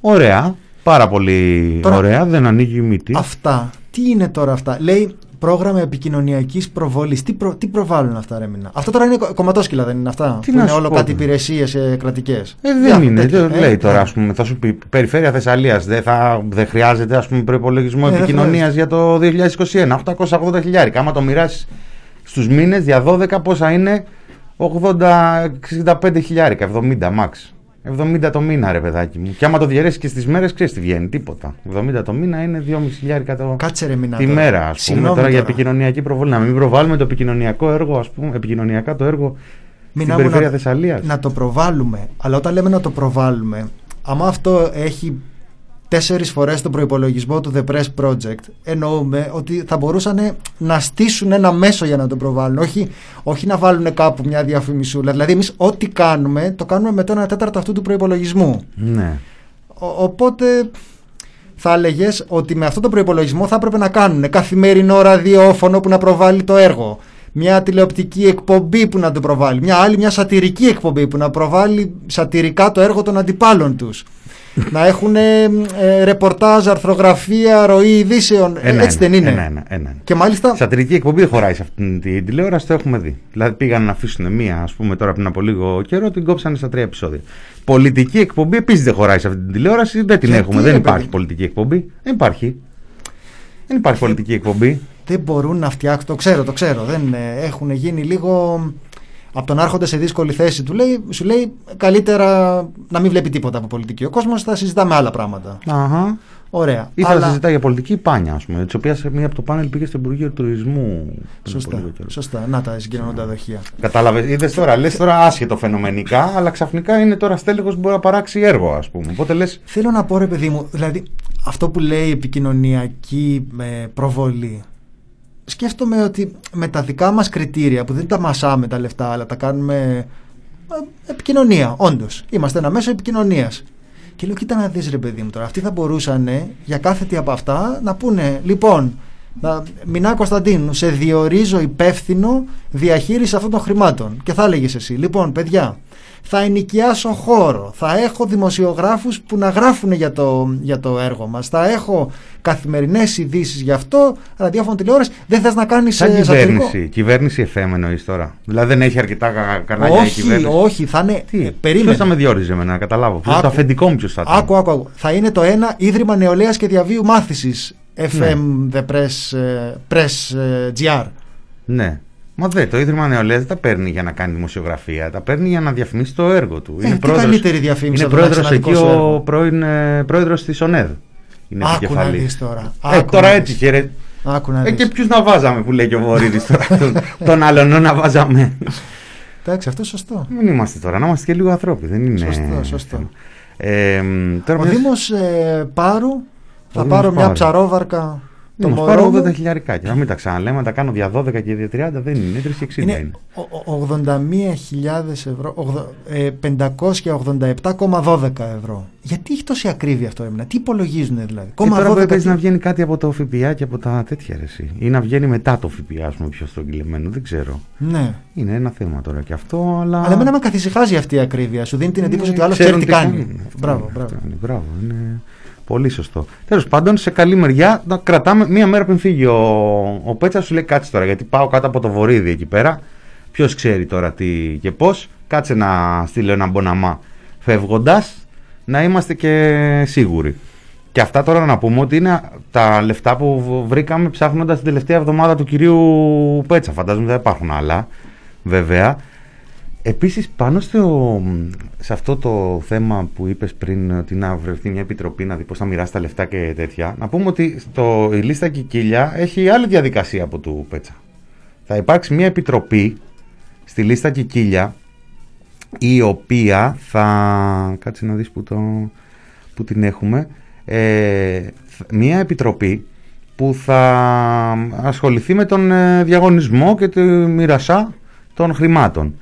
Ωραία, πάρα πολύ τώρα, ωραία, δεν ανοίγει η μύτη. Αυτά, τι είναι τώρα αυτά, λέει πρόγραμμα επικοινωνιακής προβολής. Τι, προ, τι προβάλλουν αυτά, ρε Μινά? Αυτά τώρα είναι κομματόσκυλα, δεν είναι αυτά? Τι που είναι όλο πω, κάτι υπηρεσίες ε, κρατικές. Ε, δεν Ά, είναι, τέτοιο, ε, λέει ε, τώρα, ε, ας πούμε, θα σου πει Περιφέρεια Θεσσαλίας, δεν δε χρειάζεται, ας πούμε, προϋπολογισμό ε, επικοινωνίας για το δύο χιλιάδες είκοσι ένα, οκτακόσια ογδόντα χιλιάρικα. Άμα το μοιράσεις στους μήνες, για δώδεκα πόσα είναι? εξήντα πέντε χιλιάρικα, εβδομήντα μάξ. εβδομήντα το μήνα, ρε παιδάκι μου. Και άμα το διαιρέσεις και στις μέρες, ξέρεις τι βγαίνει, τίποτα. εβδομήντα το μήνα είναι δύο χιλιάδες πεντακόσια χιλιάρικα το... τη μέρα, ας πούμε. Τώρα, τώρα για επικοινωνιακή προβολή. Να μην προβάλλουμε το επικοινωνιακό έργο, ας πούμε, επικοινωνιακά το έργο Μινά στην Περιφέρεια να... Θεσσαλίας. Να το προβάλλουμε. Αλλά όταν λέμε να το προβάλλουμε, άμα αυτό έχει τέσσερις φορές τον προϋπολογισμό του The PressProject, εννοούμε ότι θα μπορούσαν να στήσουν ένα μέσο για να το προβάλλουν, όχι, όχι να βάλουν κάπου μια διαφημισούλα. Δηλαδή εμείς ό,τι κάνουμε το κάνουμε με το ένα τέταρτο αυτού του προϋπολογισμού. Ναι. Ο, οπότε θα έλεγες ότι με αυτό το προϋπολογισμό θα έπρεπε να κάνουν καθημερινό ραδιόφωνο που να προβάλλει το έργο, μια τηλεοπτική εκπομπή που να το προβάλλει, μια άλλη μια σατυρική εκπομπή που να προβάλλει σατυρικά το έργο των αντιπάλων τους. Να έχουν ε, ε, ρεπορτάζ, αρθρογραφία, ροή ειδήσεων. Ένα, έτσι δεν είναι? Ένα, ένα, ένα. Και μάλιστα. Σατυρική εκπομπή δεν χωράει σε αυτήν την τηλεόραση, το έχουμε δει. Δηλαδή πήγαν να αφήσουν μία, ας πούμε, τώρα πριν από λίγο καιρό, την κόψανε στα τρία επεισόδια. Πολιτική εκπομπή επίσης δεν χωράει σε αυτήν την τηλεόραση, δεν την και έχουμε. Δεν υπάρχει παιδί. πολιτική εκπομπή. Δεν υπάρχει. Δεν υπάρχει πολιτική εκπομπή. Δεν μπορούν να φτιάξουν. Το ξέρω, το ξέρω. Δεν έχουν γίνει λίγο. Από τον άρχοντα σε δύσκολη θέση του λέει, σου λέει καλύτερα να μην βλέπει τίποτα από πολιτική. Ο κόσμος θα συζητάμε άλλα πράγματα. Αχα. Ωραία. Ή θα αλλά... συζητά για πολιτική πάνια, ας πούμε, της οποίας μία από το πάνελ πήγε στο Υπουργείο Τουρισμού. Σωστά. Σωστά. Να τα συγκοινωνώντα δοχεία. Κατάλαβες. Είδες τώρα, λες τώρα άσχετο φαινομενικά, αλλά ξαφνικά είναι τώρα στέλεχος που μπορεί να παράξει έργο, ας πούμε. Οπότε λες... Θέλω να πω, ρε παιδί μου, δηλαδή αυτό που λέει επικοινωνιακή προβολή. Σκέφτομαι ότι με τα δικά μας κριτήρια που δεν τα μασάμε τα λεφτά αλλά τα κάνουμε επικοινωνία, όντως. Είμαστε ένα μέσο επικοινωνίας. Και λέω, κοίτα να δεις, ρε παιδί μου τώρα. Αυτοί θα μπορούσαν για κάθε τι από αυτά να πούνε, λοιπόν, Μηνά Κωνσταντίνου, σε διορίζω υπεύθυνο διαχείριση αυτών των χρημάτων. Και θα έλεγες εσύ, λοιπόν, παιδιά, θα ενοικιάσω χώρο, θα έχω δημοσιογράφους που να γράφουν για το, για το έργο μας, θα έχω καθημερινές ειδήσεις γι' αυτό, ραδιόφωνο, τηλεόραση. Δεν θες να κάνεις σαν κυβέρνηση, σατυρικό. Κυβέρνηση εφ εμ εννοείς τώρα? Δηλαδή δεν έχει αρκετά κανάλια η κυβέρνηση? Όχι, όχι, θα είναι. Τι, περίμενε. Ποιος θα με διόριζε εμένα, να καταλάβω? Ποιος, το αφεντικό μου ποιος θα ήταν? Άκου, άκου, άκου. Θα είναι το ένα Ίδρυμα Νεολαίας και Διαβίου Μάθησης, εφ εμ, ναι. The Press, press uh, τζι αρ. Ναι. Μα δε, το Ίδρυμα Νεολαίας δεν τα παίρνει για να κάνει δημοσιογραφία, τα παίρνει για να διαφημίσει το έργο του. Ε, είναι τι καλύτερη διαφήμιση? Είναι πρόεδρος εκεί ο πρώην πρόεδρος της ΟΝΕΔ. Είναι Άκου να δεις τώρα. Ε, τώρα έτσι χαιρε. Ε, και ποιους να βάζαμε που λέει και ο Βορύδης τώρα, τον, τον άλλον να βάζαμε. Εντάξει, αυτό σωστό. Μην είμαστε τώρα, να είμαστε και λίγο ανθρώποι, δεν είναι? Σωστό, σωστό. Ε, τώρα ο μιας... Δήμος ε, Πάρου, θα πάρω πάρου. μια ψαρόβαρκα... Το μου πάρω ογδόντα χιλιάρικά και να μην τα ξαναλέμε, τα κάνω δια δώδεκα και δια τριάντα, δεν είναι, τριακόσια εξήντα είναι. είναι. ογδόντα μία χιλιάδες ευρώ, ε, πεντακόσια ογδόντα επτά κόμμα δώδεκα ευρώ. Γιατί έχει τόση ακρίβεια αυτό, έμεινα, τι υπολογίζουν δηλαδή? Και τώρα που έπαιζε να βγαίνει κάτι από το ΦΠΑ και από τα τέτοια ρεσί, ή να βγαίνει μετά το ΦΠΑ, ας πούμε, πιο στρογγυλεμένο, δεν ξέρω. Ναι. Είναι ένα θέμα τώρα και αυτό, αλλά. Αλλά εμένα με καθησυχάζει αυτή η ακρίβεια, σου δίνει την εντύπωση ότι ο άλλος ξέρει τι κάνει. Μπράβο, μπράβο. Πολύ σωστό. Τέλος πάντων, σε καλή μεριά να κρατάμε. Μία μέρα πριν φύγει ο, ο Πέτσα, σου λέει κάτσε τώρα. Γιατί πάω κάτω από το βορίδι εκεί πέρα. Ποιος ξέρει τώρα τι και πώς. Κάτσε να στείλω ένα μποναμά φεύγοντας, να είμαστε και σίγουροι. Και αυτά τώρα να πούμε ότι είναι τα λεφτά που βρήκαμε ψάχνοντας την τελευταία εβδομάδα του κυρίου Πέτσα. Φαντάζομαι δεν υπάρχουν άλλα. Βέβαια. Επίσης, πάνω στο, σε αυτό το θέμα που είπες πριν, ότι να βρεθεί μια επιτροπή να δει πώς θα μοιράσει τα λεφτά και τέτοια, να πούμε ότι στο, η λίστα Κικίλια έχει άλλη διαδικασία από του Πέτσα. Θα υπάρξει μια επιτροπή στη λίστα Κικίλια, η οποία θα... Κάτσε να δεις που, το, που την έχουμε. Ε, μια επιτροπή που θα ασχοληθεί με τον διαγωνισμό και τη μοιρασά των χρημάτων.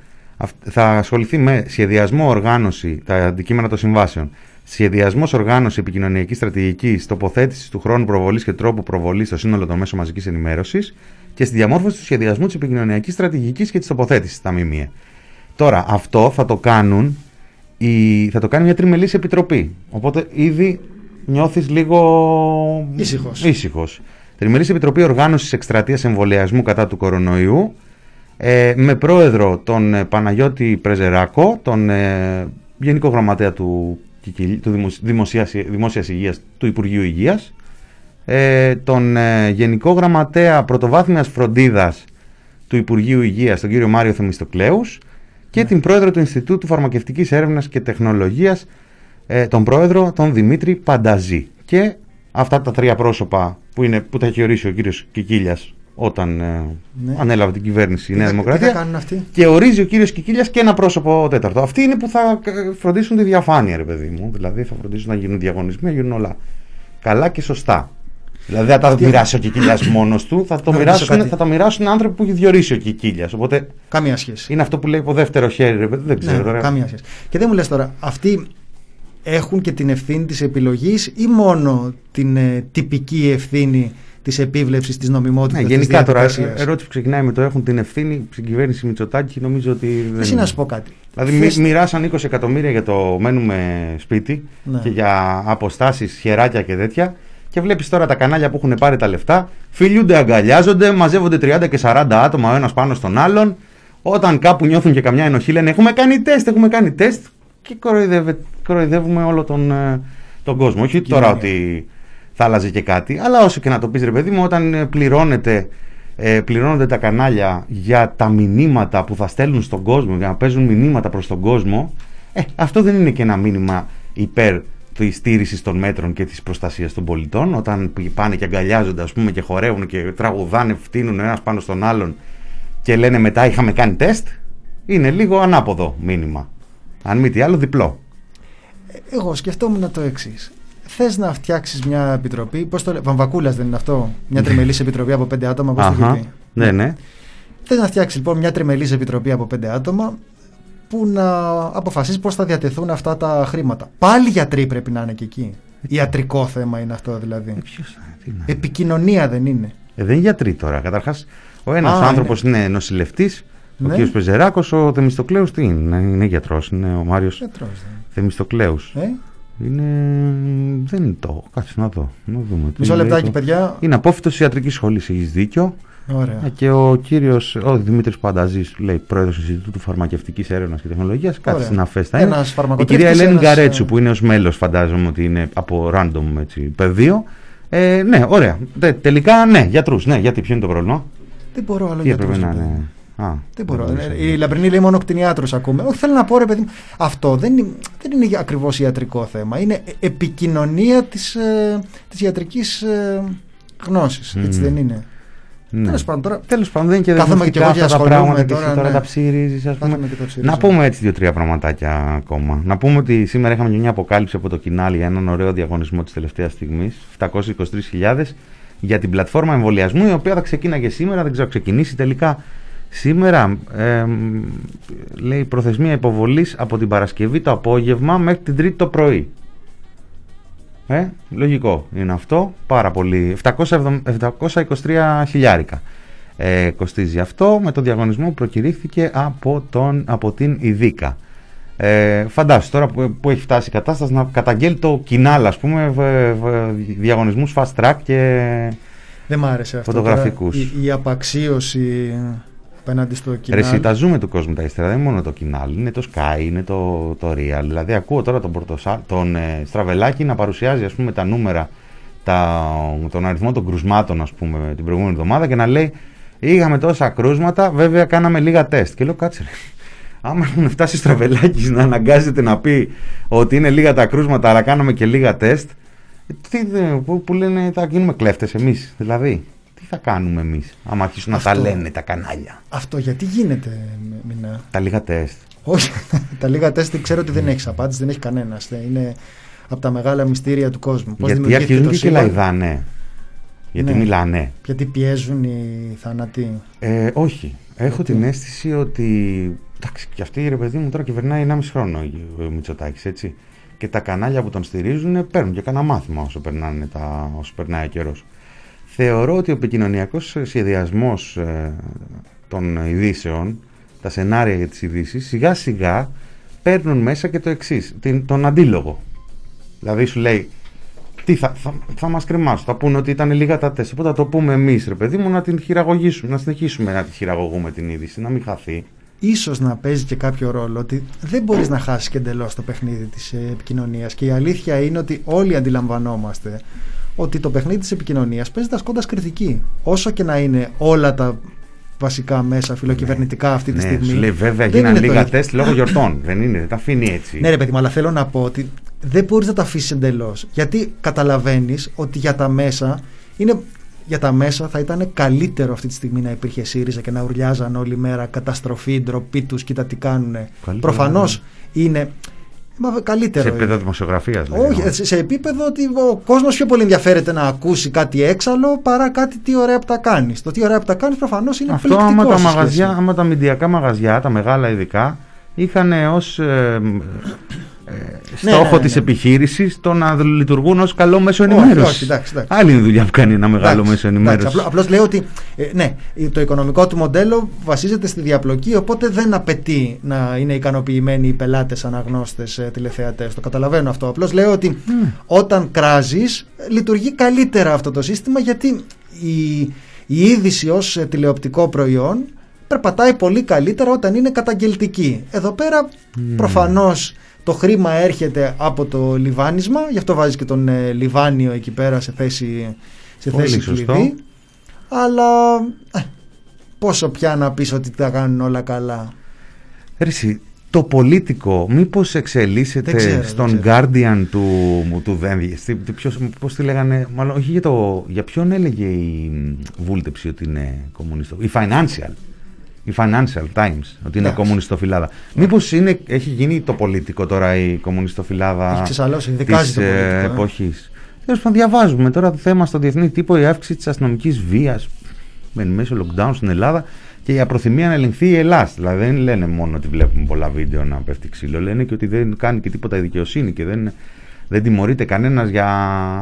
Θα ασχοληθεί με σχεδιασμό, οργάνωση, τα αντικείμενα των συμβάσεων, σχεδιασμός, οργάνωση, επικοινωνιακή στρατηγική, τοποθέτηση του χρόνου προβολής και τρόπου προβολής στο σύνολο των μέσων μαζικής ενημέρωσης και στη διαμόρφωση του σχεδιασμού της επικοινωνιακής στρατηγικής και της τοποθέτησης στα ΜΜΕ. Τώρα αυτό θα το κάνουν, η, θα το κάνει μια τριμελής επιτροπή. Οπότε ήδη νιώθεις λίγο ήσυχος. Τριμελής επιτροπή οργάνωσης εκστρατείας εμβολιασμού κατά του κορονοϊού, ε, με πρόεδρο τον Παναγιώτη Πρεζεράκο, τον ε, Γενικό Γραμματέα του, του Δημοσίας, Δημόσιας Υγείας του Υπουργείου Υγείας, ε, τον ε, Γενικό Γραμματέα Πρωτοβάθμιας Φροντίδας του Υπουργείου Υγείας, τον κύριο Μάριο Θεμιστοκλέους, και ναι. την πρόεδρο του Ινστιτούτου Φαρμακευτικής Έρευνας και Τεχνολογίας, ε, τον πρόεδρο τον Δημήτρη Πανταζή. Και αυτά τα τρία πρόσωπα που, είναι, που τα έχει ορίσει ο κύριος Κικίλιας όταν ε, ναι. ανέλαβε την κυβέρνηση η Νέα Δημοκρατία. Τι θα κάνουν αυτοί? Και ορίζει ο κύριος Κικίλιας και ένα πρόσωπο τέταρτο. Αυτοί είναι που θα φροντίσουν τη διαφάνεια, ρε παιδί μου. Δηλαδή θα φροντίσουν να γίνουν διαγωνισμοί, να γίνουν όλα καλά και σωστά. Δηλαδή θα τα μοιράσει ο Κικίλιας μόνος του, θα, το μοιράσουν, θα τα μοιράσουν άνθρωποι που έχει διορίσει ο Κικίλιας. Οπότε καμία σχέση. Είναι αυτό που λέει από δεύτερο χέρι, ρε παιδί, δεν ξέρω ναι, τώρα. Καμία σχέση. Και δεν μου λες τώρα, αυτοί έχουν και την ευθύνη της επιλογής ή μόνο την ε, τυπική ευθύνη της επίβλεψης της νομιμότητας? Ναι, γενικά της τώρα, ερώτηση που ξεκινάει με το έχουν την ευθύνη στην κυβέρνηση Μητσοτάκη, νομίζω ότι. Δεν... Εσύ να σου πω κάτι. Δηλαδή, Θες... μοιράσαν είκοσι εκατομμύρια για το μένουμε σπίτι ναι. και για αποστάσεις, χεράκια και τέτοια. Και βλέπεις τώρα τα κανάλια που έχουν πάρει τα λεφτά, φιλιούνται, αγκαλιάζονται, μαζεύονται τριάντα και σαράντα άτομα ο ένας πάνω στον άλλον. Όταν κάπου νιώθουν και καμιά ενοχή, λένε έχουμε κάνει τεστ, έχουμε κάνει τεστ. Και κοροϊδεύουμε όλο τον, τον κόσμο. Όχι τώρα ότι θα άλλαζε και κάτι, αλλά όσο και να το πεις, ρε παιδί μου, όταν πληρώνεται, πληρώνονται τα κανάλια για τα μηνύματα που θα στέλνουν στον κόσμο, για να παίζουν μηνύματα προς τον κόσμο, ε, αυτό δεν είναι και ένα μήνυμα υπέρ της στήρισης των μέτρων και της προστασίας των πολιτών? Όταν πάνε και αγκαλιάζονται, ας πούμε, και χορεύουν και τραγουδάνε, φτύνουν ένας πάνω στον άλλον και λένε μετά είχαμε κάνει τεστ, είναι λίγο ανάποδο μήνυμα. Αν μη τι άλλο, διπλό. Εγώ σκεφτόμουν το εξής. Θες να φτιάξεις μια επιτροπή, πώς το λέ... Βαμβακούλας δεν είναι αυτό? Μια τριμελής επιτροπή από πέντε άτομα, πώς το λέει? Ναι, ναι. Θες να φτιάξεις λοιπόν μια τριμελής επιτροπή από πέντε άτομα που να αποφασίσει πώς θα διατεθούν αυτά τα χρήματα. Πάλι γιατροί πρέπει να είναι και εκεί. Ιατρικό θέμα είναι αυτό δηλαδή. Ε, ποιος, τι να... Επικοινωνία δεν είναι? Ε, δεν είναι γιατροί τώρα. Καταρχάς, ο ένας Α, άνθρωπος είναι, είναι νοσηλευτής. Ο ναι. κ. Πεζεράκος, ο Θεμιστοκλέους τι είναι? Είναι γιατρός, είναι ο Μάριος Θεμιστοκλέους. Ε? Είναι... δεν είναι το. Κάτσε να δω. Να δούμε. Μισό λεπτάκι, το... παιδιά. Είναι απόφοιτος ιατρικής σχολής, έχεις δίκιο. Ωραία. Και ο κύριος, ο Δημήτρης Πανταζής, λέει πρόεδρος του Ινστιτούτου Φαρμακευτικής Έρευνας και Τεχνολογίας. Κάτι στην αφέστα είναι. Η κυρία Ελένη Γκαρέτσου, ένας... που είναι ως μέλος, φαντάζομαι ότι είναι από random έτσι, πεδίο. Ε, ναι, ωραία. Τε, τελικά, ναι, γιατρούς. Ναι, γιατί ποιο είναι το πρόβλημα? Δεν μπορώ άλλο γιατρούς. Α, δεν μπορώ. Η Λαμπρινή λέει μόνο κτηνιάτρους ακούμε. Όχι, θέλω να πω, ρε παιδί μου, αυτό δεν είναι, δεν είναι ακριβώς ιατρικό θέμα. Είναι επικοινωνία της, ε, της ιατρικής ε, γνώσης. Έτσι mm. δεν είναι? Ναι. Τέλος πάντων, τώρα, τέλος πάντων δεν είναι και δεν και αυτά τα πράγματα και τώρα, τώρα ναι. τα ψηρίζεις, ας πούμε. Να πούμε έτσι δύο-τρία πραγματάκια ακόμα. Να πούμε ότι σήμερα είχαμε και μια αποκάλυψη από το Κινάλι για έναν ωραίο διαγωνισμό της τελευταίας στιγμής. επτακόσιες είκοσι τρεις χιλιάδες για την πλατφόρμα εμβολιασμού, η οποία θα ξεκίναγε σήμερα, δεν ξέρω, ξεκινήσει τελικά. Σήμερα ε, λέει προθεσμία υποβολής από την Παρασκευή το απόγευμα μέχρι την Τρίτη το πρωί. Ε, λογικό είναι αυτό, πάρα πολύ. επτακόσια είκοσι τρία χιλιάρικα ε, κοστίζει αυτό, με το διαγωνισμό που προκηρύχθηκε από, τον, από την Ειδίκα. Ε, φαντάσου τώρα που, που έχει φτάσει η κατάσταση να καταγγέλει το Κοινάλ, ας πούμε, β, β, διαγωνισμούς fast track και δεν μ' άρεσε αυτό, φωτογραφικούς. Τώρα, η, η απαξίωση... Στο ρε, εσύ, τα ζούμε του κόσμου τα ύστερα, δεν είναι μόνο το Κοινάλ, είναι το Sky, είναι το, το Real. Δηλαδή, ακούω τώρα τον, Πορτοσά, τον ε, Στραβελάκη να παρουσιάζει, ας πούμε, τα νούμερα, τα, τον αριθμό των κρουσμάτων, ας πούμε, την προηγούμενη εβδομάδα και να λέει: είχαμε τόσα κρούσματα, βέβαια κάναμε λίγα τεστ. Και λέω: κάτσε, ρε. Άμα να φτάσει ο Στραβελάκης να αναγκάζεται να πει ότι είναι λίγα τα κρούσματα, αλλά κάναμε και λίγα τεστ, τι, που, που λένε, θα γίνουμε κλέφτες εμείς, δηλαδή. Τι θα κάνουμε εμείς, άμα αρχίσουν αυτό, να τα λένε τα κανάλια. Αυτό γιατί γίνεται, Μινά? Τα λίγα τεστ. Όχι, τα λίγα τεστ ξέρω ότι δεν έχεις απάντηση, δεν έχει κανένας. Είναι από τα μεγάλα μυστήρια του κόσμου. Πώς γιατί αρχίζουν και λαϊδάνε. Γιατί ναι. μιλάνε. Γιατί πιέζουν οι θάνατοι. Ε, όχι. Έχω γιατί... την αίσθηση ότι. Εντάξει, και αυτή η ρε παιδί μου τώρα κυβερνάει ενάμιση χρόνο ο Μητσοτάκης, έτσι. Και τα κανάλια που τον στηρίζουν παίρνουν και κανένα μάθημα όσο, τα... όσο περνάει ο καιρός. Θεωρώ ότι ο επικοινωνιακός σχεδιασμός ε, των ειδήσεων, τα σενάρια για τις ειδήσεις, σιγά σιγά παίρνουν μέσα και το εξής, τον αντίλογο. Δηλαδή σου λέει, τι θα, θα, θα μας κρεμάσουν, θα πούνε ότι ήταν λίγα τα τεστ, οπότε θα το πούμε εμείς ρε παιδί μου να την χειραγωγήσουμε, να συνεχίσουμε να τη χειραγωγούμε την είδηση, να μην χαθεί. Ίσως να παίζει και κάποιο ρόλο ότι δεν μπορείς να χάσεις και εντελώς το παιχνίδι της επικοινωνίας και η αλήθεια είναι ότι όλοι αντιλαμβανόμαστε ότι το παιχνίδι της επικοινωνίας παίζει ασκώντας κριτική, όσο και να είναι όλα τα βασικά μέσα φιλοκυβερνητικά ναι, αυτή τη ναι, στιγμή. Σου λέει, βέβαια γίνανε λίγα το... τεστ λόγω γιορτών. Δεν είναι, δεν τα αφήνει έτσι. Ναι, ρε παιδί μου, αλλά θέλω να πω ότι δεν μπορείς να τα αφήσεις εντελώς. Γιατί καταλαβαίνεις ότι για τα μέσα είναι. Για τα μέσα θα ήταν καλύτερο αυτή τη στιγμή να υπήρχε ΣΥΡΙΖΑ και να ουρλιάζαν όλη μέρα καταστροφή, ντροπή τους, κοίτα τι κάνουνε. Προφανώς είναι. Μα, καλύτερο. Σε επίπεδο δημοσιογραφίας. Όχι, ναι. σε, σε επίπεδο ότι ο κόσμος πιο πολύ ενδιαφέρεται να ακούσει κάτι έξαλλο παρά κάτι τι ωραία που τα κάνεις. Το τι ωραία που τα κάνεις προφανώς είναι αυτό πληκτικό. Αυτό άμα, μαγαζιά, άμα τα μηντιακά μαγαζιά, τα μεγάλα ειδικά, είχαν ως... Ε, στόχο ναι, ναι, ναι. της επιχείρησης το να λειτουργούν ως καλό μέσο ενημέρωσης. Άλλη είναι η δουλειά που κάνει ένα μεγάλο εντάξει, μέσο ενημέρωσης. Απλώς λέω ότι ε, ναι, το οικονομικό του μοντέλο βασίζεται στη διαπλοκή, οπότε δεν απαιτεί να είναι ικανοποιημένοι οι πελάτες, αναγνώστες, ε, τηλεθεατές. Το καταλαβαίνω αυτό. Απλώς λέω ότι mm. όταν κράζεις λειτουργεί καλύτερα αυτό το σύστημα, γιατί η, η είδηση ως ε, τηλεοπτικό προϊόν περπατάει πολύ καλύτερα όταν είναι καταγγελτική. Εδώ πέρα mm. προφανώς το χρήμα έρχεται από το λιβάνισμα, γι' αυτό βάζει και τον ε, Λιβάνιο εκεί πέρα σε θέση, σε θέση κλειδί. Αλλά ε, πόσο πια να πεις ότι τα κάνουν όλα καλά. Ρίση, το Πολίτικο μήπως εξελίσσεται ξέρω, στον Guardian του, του Δένδια. Πώς τη λέγανε, μάλλον όχι για το... Για ποιον έλεγε η βούλτεψη ότι είναι κομμουνιστό. Η Financial. Η Financial Times, ότι είναι yeah. κομμουνιστοφυλάδα. Yeah. Μήπως είναι, έχει γίνει το Πολιτικό τώρα η κομμουνιστοφυλάδα της ε, εποχής. Τέλος πάντων, διαβάζουμε τώρα το θέμα στο διεθνή τύπο, η αύξηση της αστυνομικής βίας με μέσω lockdown στην Ελλάδα και η απροθυμία να ελεγχθεί η Ελλάδα. Δηλαδή δεν λένε μόνο ότι βλέπουμε πολλά βίντεο να πέφτει ξύλο, λένε και ότι δεν κάνει και τίποτα η δικαιοσύνη και δεν, δεν τιμωρείται κανένας για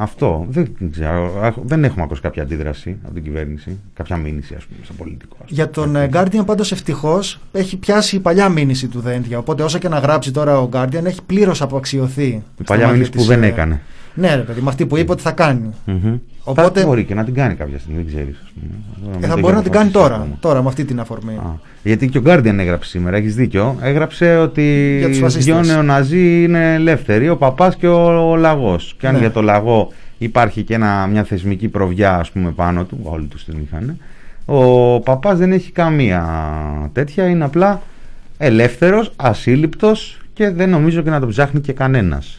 αυτό. Δεν, ξέρω, δεν έχουμε ακούσει κάποια αντίδραση από την κυβέρνηση, κάποια μήνυση ας πούμε, στο Πολιτικό. Ας πούμε. Για τον uh, Guardian πάντως ευτυχώς έχει πιάσει η παλιά μήνυση του Δέντια, οπότε όσο και να γράψει τώρα ο Guardian έχει πλήρως αποαξιωθεί. Η παλιά μήνυση της, που δεν έκανε. Ναι ρε παιδί, με αυτή που είπε ότι θα κάνει. Mm-hmm. Οπότε... Θα μπορεί και να την κάνει κάποια στιγμή, δεν ξέρεις. Ε, θα μπορεί να την κάνει τώρα, τώρα, με αυτή την αφορμή. Α, γιατί και ο Guardian έγραψε σήμερα, έχεις δίκιο. Έγραψε ότι οι δυο νεοναζί είναι ελεύθεροι, ο παπάς και ο λαγός. Και αν ναι. για το λαγό υπάρχει και ένα, μια θεσμική προβιά ας πούμε, πάνω του, όλοι τους την είχαν, ο παπάς δεν έχει καμία τέτοια, είναι απλά ελεύθερος, ασύλληπτος και δεν νομίζω και να τον ψάχνει και κανένας.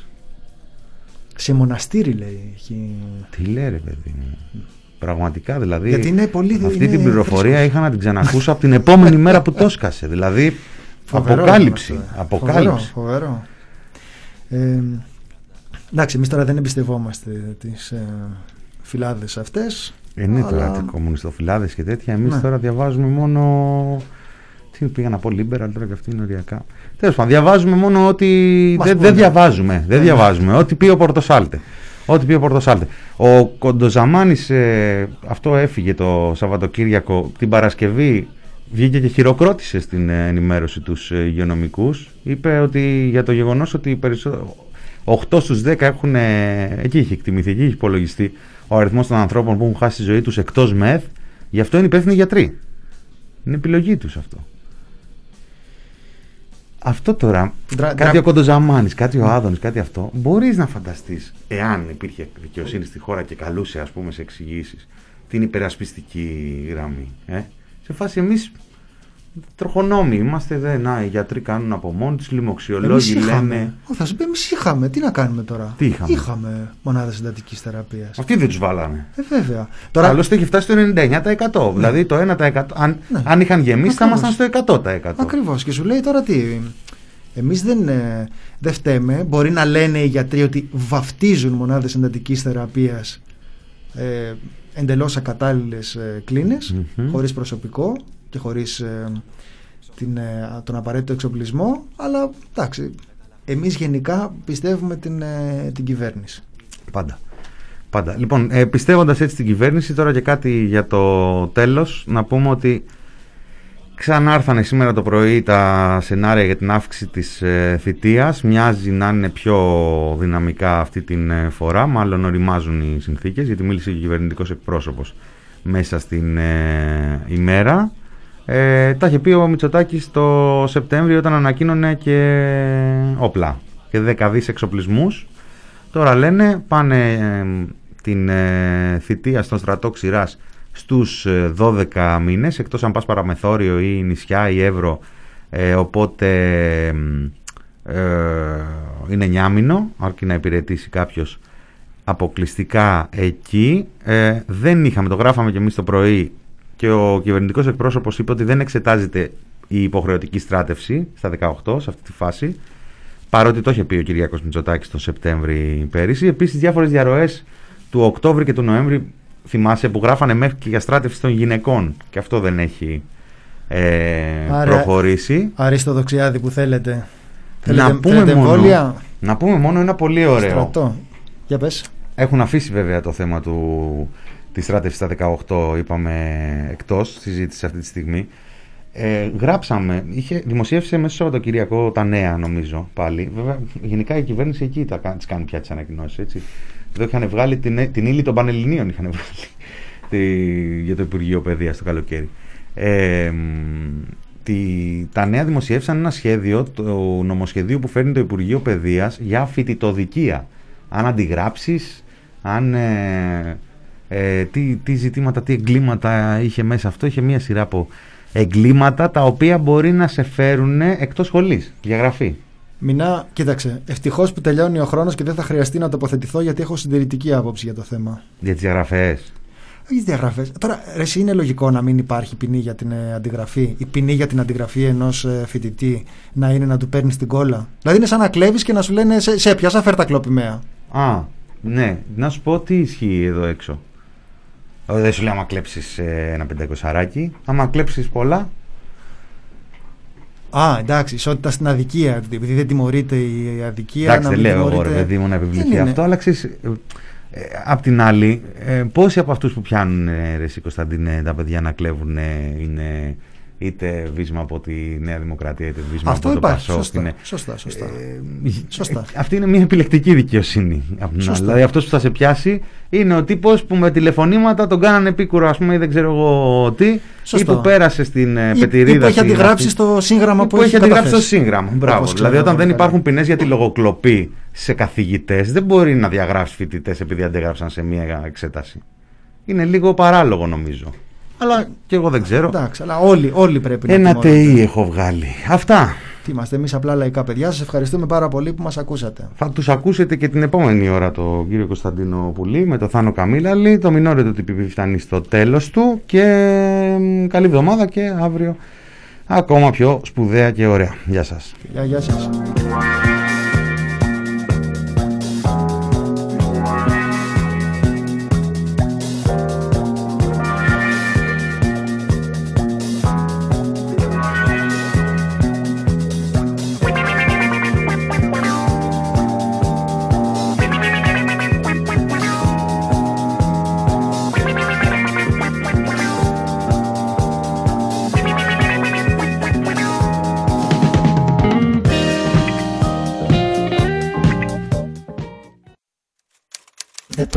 Σε μοναστήρι λέει έχει... Τι λέει ρε παιδί μου. Πραγματικά δηλαδή. Γιατί είναι πολύ... Αυτή είναι... την πληροφορία είχα να την ξανακούσω από την επόμενη μέρα που το έσκασε. Δηλαδή φοβερό, αποκάλυψη είμαστε. Αποκάλυψη. Φοβερό, φοβερό. Ε, εντάξει, εμείς τώρα δεν εμπιστευόμαστε τις ε, φυλάδες αυτές. Είναι αλλά... τώρα τις κομμουνιστοφυλάδες και τέτοια. Εμείς ναι. τώρα διαβάζουμε μόνο... Τι πήγα να πω λίμπερα, τώρα και αυτή είναι οριακά. Τέλος πάντων, διαβάζουμε μόνο ότι. Δεν δε διαβάζουμε. Δεν διαβάζουμε. Ό,τι πει ο Πορτοσάλτε. Ό,τι πει ο Πορτοσάλτε. Ο Κοντοζαμάνης, ε, αυτό έφυγε το Σαββατοκύριακο. Την Παρασκευή βγήκε και χειροκρότησε στην ενημέρωση τους υγειονομικούς. Είπε ότι για το γεγονός ότι περισσότερο. οκτώ στους δέκα έχουν. Εκεί είχε εκτιμηθεί, εκεί είχε υπολογιστεί ο αριθμός των ανθρώπων που έχουν χάσει τη ζωή τους εκτός ΜΕΘ. Γι' αυτό είναι υπεύθυνοι γιατροί. Είναι επιλογή τους αυτό. Αυτό τώρα, Δρα... κάτι ο Κοντοζαμάνης, κάτι ο Άδωνης, κάτι αυτό, μπορείς να φανταστείς, εάν υπήρχε δικαιοσύνη στη χώρα και καλούσε, ας πούμε, σε εξηγήσεις, την υπερασπιστική γραμμή. Ε? Σε φάση εμείς τροχονόμοι είμαστε, δε, να, οι γιατροί κάνουν από μόνοι τους, λοιμοξιολόγοι λένε... Ο, θα σου πει, εμείς είχαμε, τι να κάνουμε τώρα. Τι είχαμε. Είχαμε μονάδες συντατικής θεραπείας. Αυτοί δεν τους βάλανε. Ε, βέβαια. Τώρα... Άλλωστε είχε φτάσει στο ενενήντα εννέα τοις εκατό. Ναι. Δηλαδή το ένα τοις εκατό. Αν, ναι. αν είχαν γεμίσει, θα ήμασταν στο εκατό τοις εκατό. Ακριβώς. Και σου λέει τώρα τι. Εμείς δεν, ε, δεν φταίμε. Μπορεί να λένε οι γιατροί ότι βαφτίζουν μονάδες συντατικής θεραπείας ε, εντελώς ακατάλληλες ε, κλίνες, mm-hmm. χωρίς προσωπικό και χωρίς ε, την, ε, τον απαραίτητο εξοπλισμό, αλλά εντάξει, εμείς γενικά πιστεύουμε την, ε, την κυβέρνηση. Πάντα. Πάντα. Λοιπόν, ε, πιστεύοντας έτσι την κυβέρνηση, τώρα και κάτι για το τέλος, να πούμε ότι Ξανάρθανε σήμερα το πρωί τα σενάρια για την αύξηση της θητείας. Μοιάζει να είναι πιο δυναμικά αυτή την φορά. Μάλλον οριμάζουν οι συνθήκες, γιατί μίλησε και ο κυβερνητικός εκπρόσωπος μέσα στην ε, ημέρα. Ε, τα είχε πει ο Μητσοτάκης το Σεπτέμβριο, όταν ανακοίνωνε και όπλα και δεκαδείς εξοπλισμούς. Τώρα λένε πάνε ε, την ε, θητεία στον στρατό ξηράς στους δώδεκα μήνες, εκτός αν πας παραμεθόριο ή νησιά ή ευρώ, ε, οπότε ε, είναι εννιάμηνο, αρκεί να υπηρετήσει κάποιος αποκλειστικά εκεί. Ε, δεν είχαμε, το γράφαμε και εμείς το πρωί, και ο κυβερνητικός εκπρόσωπος είπε ότι δεν εξετάζεται η υποχρεωτική στράτευση στα δεκαοκτώ, σε αυτή τη φάση, παρότι το είχε πει ο Κυριάκος Μητσοτάκης τον Σεπτέμβρη πέρυσι. Επίσης, διάφορες διαρροές του Οκτώβρη και του Νοέμβρη, θυμάσαι, που γράφανε μέχρι και για στράτευση των γυναικών, και αυτό δεν έχει ε, Άρα, προχωρήσει. Αριστοδοξιάδη που θέλετε, θέλετε να, πούμε θέλετε μόνο, να πούμε μόνο ένα πολύ ωραίο στρατό. Για πες. Έχουν αφήσει βέβαια το θέμα του, της στράτευσης στα δεκαοκτώ, είπαμε, εκτός συζήτηση αυτή τη στιγμή. Ε, γράψαμε, είχε, δημοσίευσε μέσα στο Σαββατοκυριακό τα νέα, νομίζω, πάλι. Βέβαια, γενικά η κυβέρνηση εκεί τα, τις κάνει πια τις ανακοινώσεις, έτσι. Εδώ είχαν βγάλει την, την ύλη των Πανελληνίων, είχαν βγάλει τη, για το Υπουργείο Παιδείας το καλοκαίρι. Ε, τη, τα νέα δημοσίευσαν ένα σχέδιο του νομοσχεδίου που φέρνει το Υπουργείο Παιδείας για φοιτητοδικεία. Αν αντιγράψεις, αν, ε, ε, τι, τι ζητήματα, τι εγκλήματα είχε μέσα αυτό. Είχε μία σειρά από εγκλήματα τα οποία μπορεί να σε φέρουν εκτός σχολής, διαγραφή. Μηνά, κοίταξε, ευτυχώς που τελειώνει ο χρόνος και δεν θα χρειαστεί να τοποθετηθώ, γιατί έχω συντηρητική άποψη για το θέμα. Για τις διαγραφές. Για τις διαγραφές. Τώρα, ρε, εσύ, είναι λογικό να μην υπάρχει ποινή για την ε, αντιγραφή. Η ποινή για την αντιγραφή ενός ε, φοιτητή να είναι να του παίρνεις την κόλλα. Δηλαδή, είναι σαν να κλέβεις και να σου λένε σε, σε πιάσα, φέρ τα κλοπημαία. Α, ναι. Να σου πω τι ισχύει εδώ έξω. Δεν σου λέει άμα κλέψεις ε, ένα πεντακοσαράκι, άμα κλέψεις πολλά. Α, εντάξει, ισότητα στην αδικία. Επειδή δεν τιμωρείται η αδικία. Εντάξει, δεν λέω εγώ, ρε παιδί μου, να επιβληθεί αυτό, αλλά ξέρεις. Ε, απ' την άλλη, ε, πόσοι από αυτούς που πιάνουν, ε, ρε συ Κωνσταντίνε, τα παιδιά να κλέβουν, ε, είναι είτε βίσμα από τη Νέα Δημοκρατία είτε βίσμα αυτό από υπάρχει, το Πασόκ. Σωστά, είναι... σωστά, σωστά. Ε, σωστά. Ε, αυτή είναι μια επιλεκτική δικαιοσύνη. Δηλαδή, αυτός που θα σε πιάσει είναι ο τύπος που με τηλεφωνήματα τον κάνανε επίκουρο, ας πούμε, ή δεν ξέρω εγώ τι, σωστό, ή που πέρασε στην ε, πετηρίδα. Ή που έχει αντιγράψει αυτή... το σύγγραμμα που, που έχει αντιγράψει το σύγγραμμα. Μπράβο. Δηλαδή, όταν δεν υπάρχουν ποινές για τη λογοκλοπή σε καθηγητές, δεν μπορεί να διαγράψει φοιτητές επειδή αντέγραψαν σε μια εξέταση. Είναι λίγο παράλογο, νομίζω. Αλλά και εγώ δεν ξέρω. Εντάξει, αλλά όλοι, όλοι πρέπει να ένα ΤΕΙ έχω βγάλει. Αυτά. Τι είμαστε εμείς, απλά λαϊκά παιδιά. Σας ευχαριστούμε πάρα πολύ που μας ακούσατε. Θα τους ακούσετε και την επόμενη ώρα τον κύριο Κωνσταντίνο Πουλή με τον Θάνο Καμήλαλη. Το μηνόριο του τι πι πι φτάνει στο τέλος του. Και καλή εβδομάδα, και αύριο ακόμα πιο σπουδαία και ωραία. Γεια σας. Γεια, γεια σας.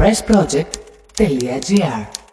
press project τελεία gr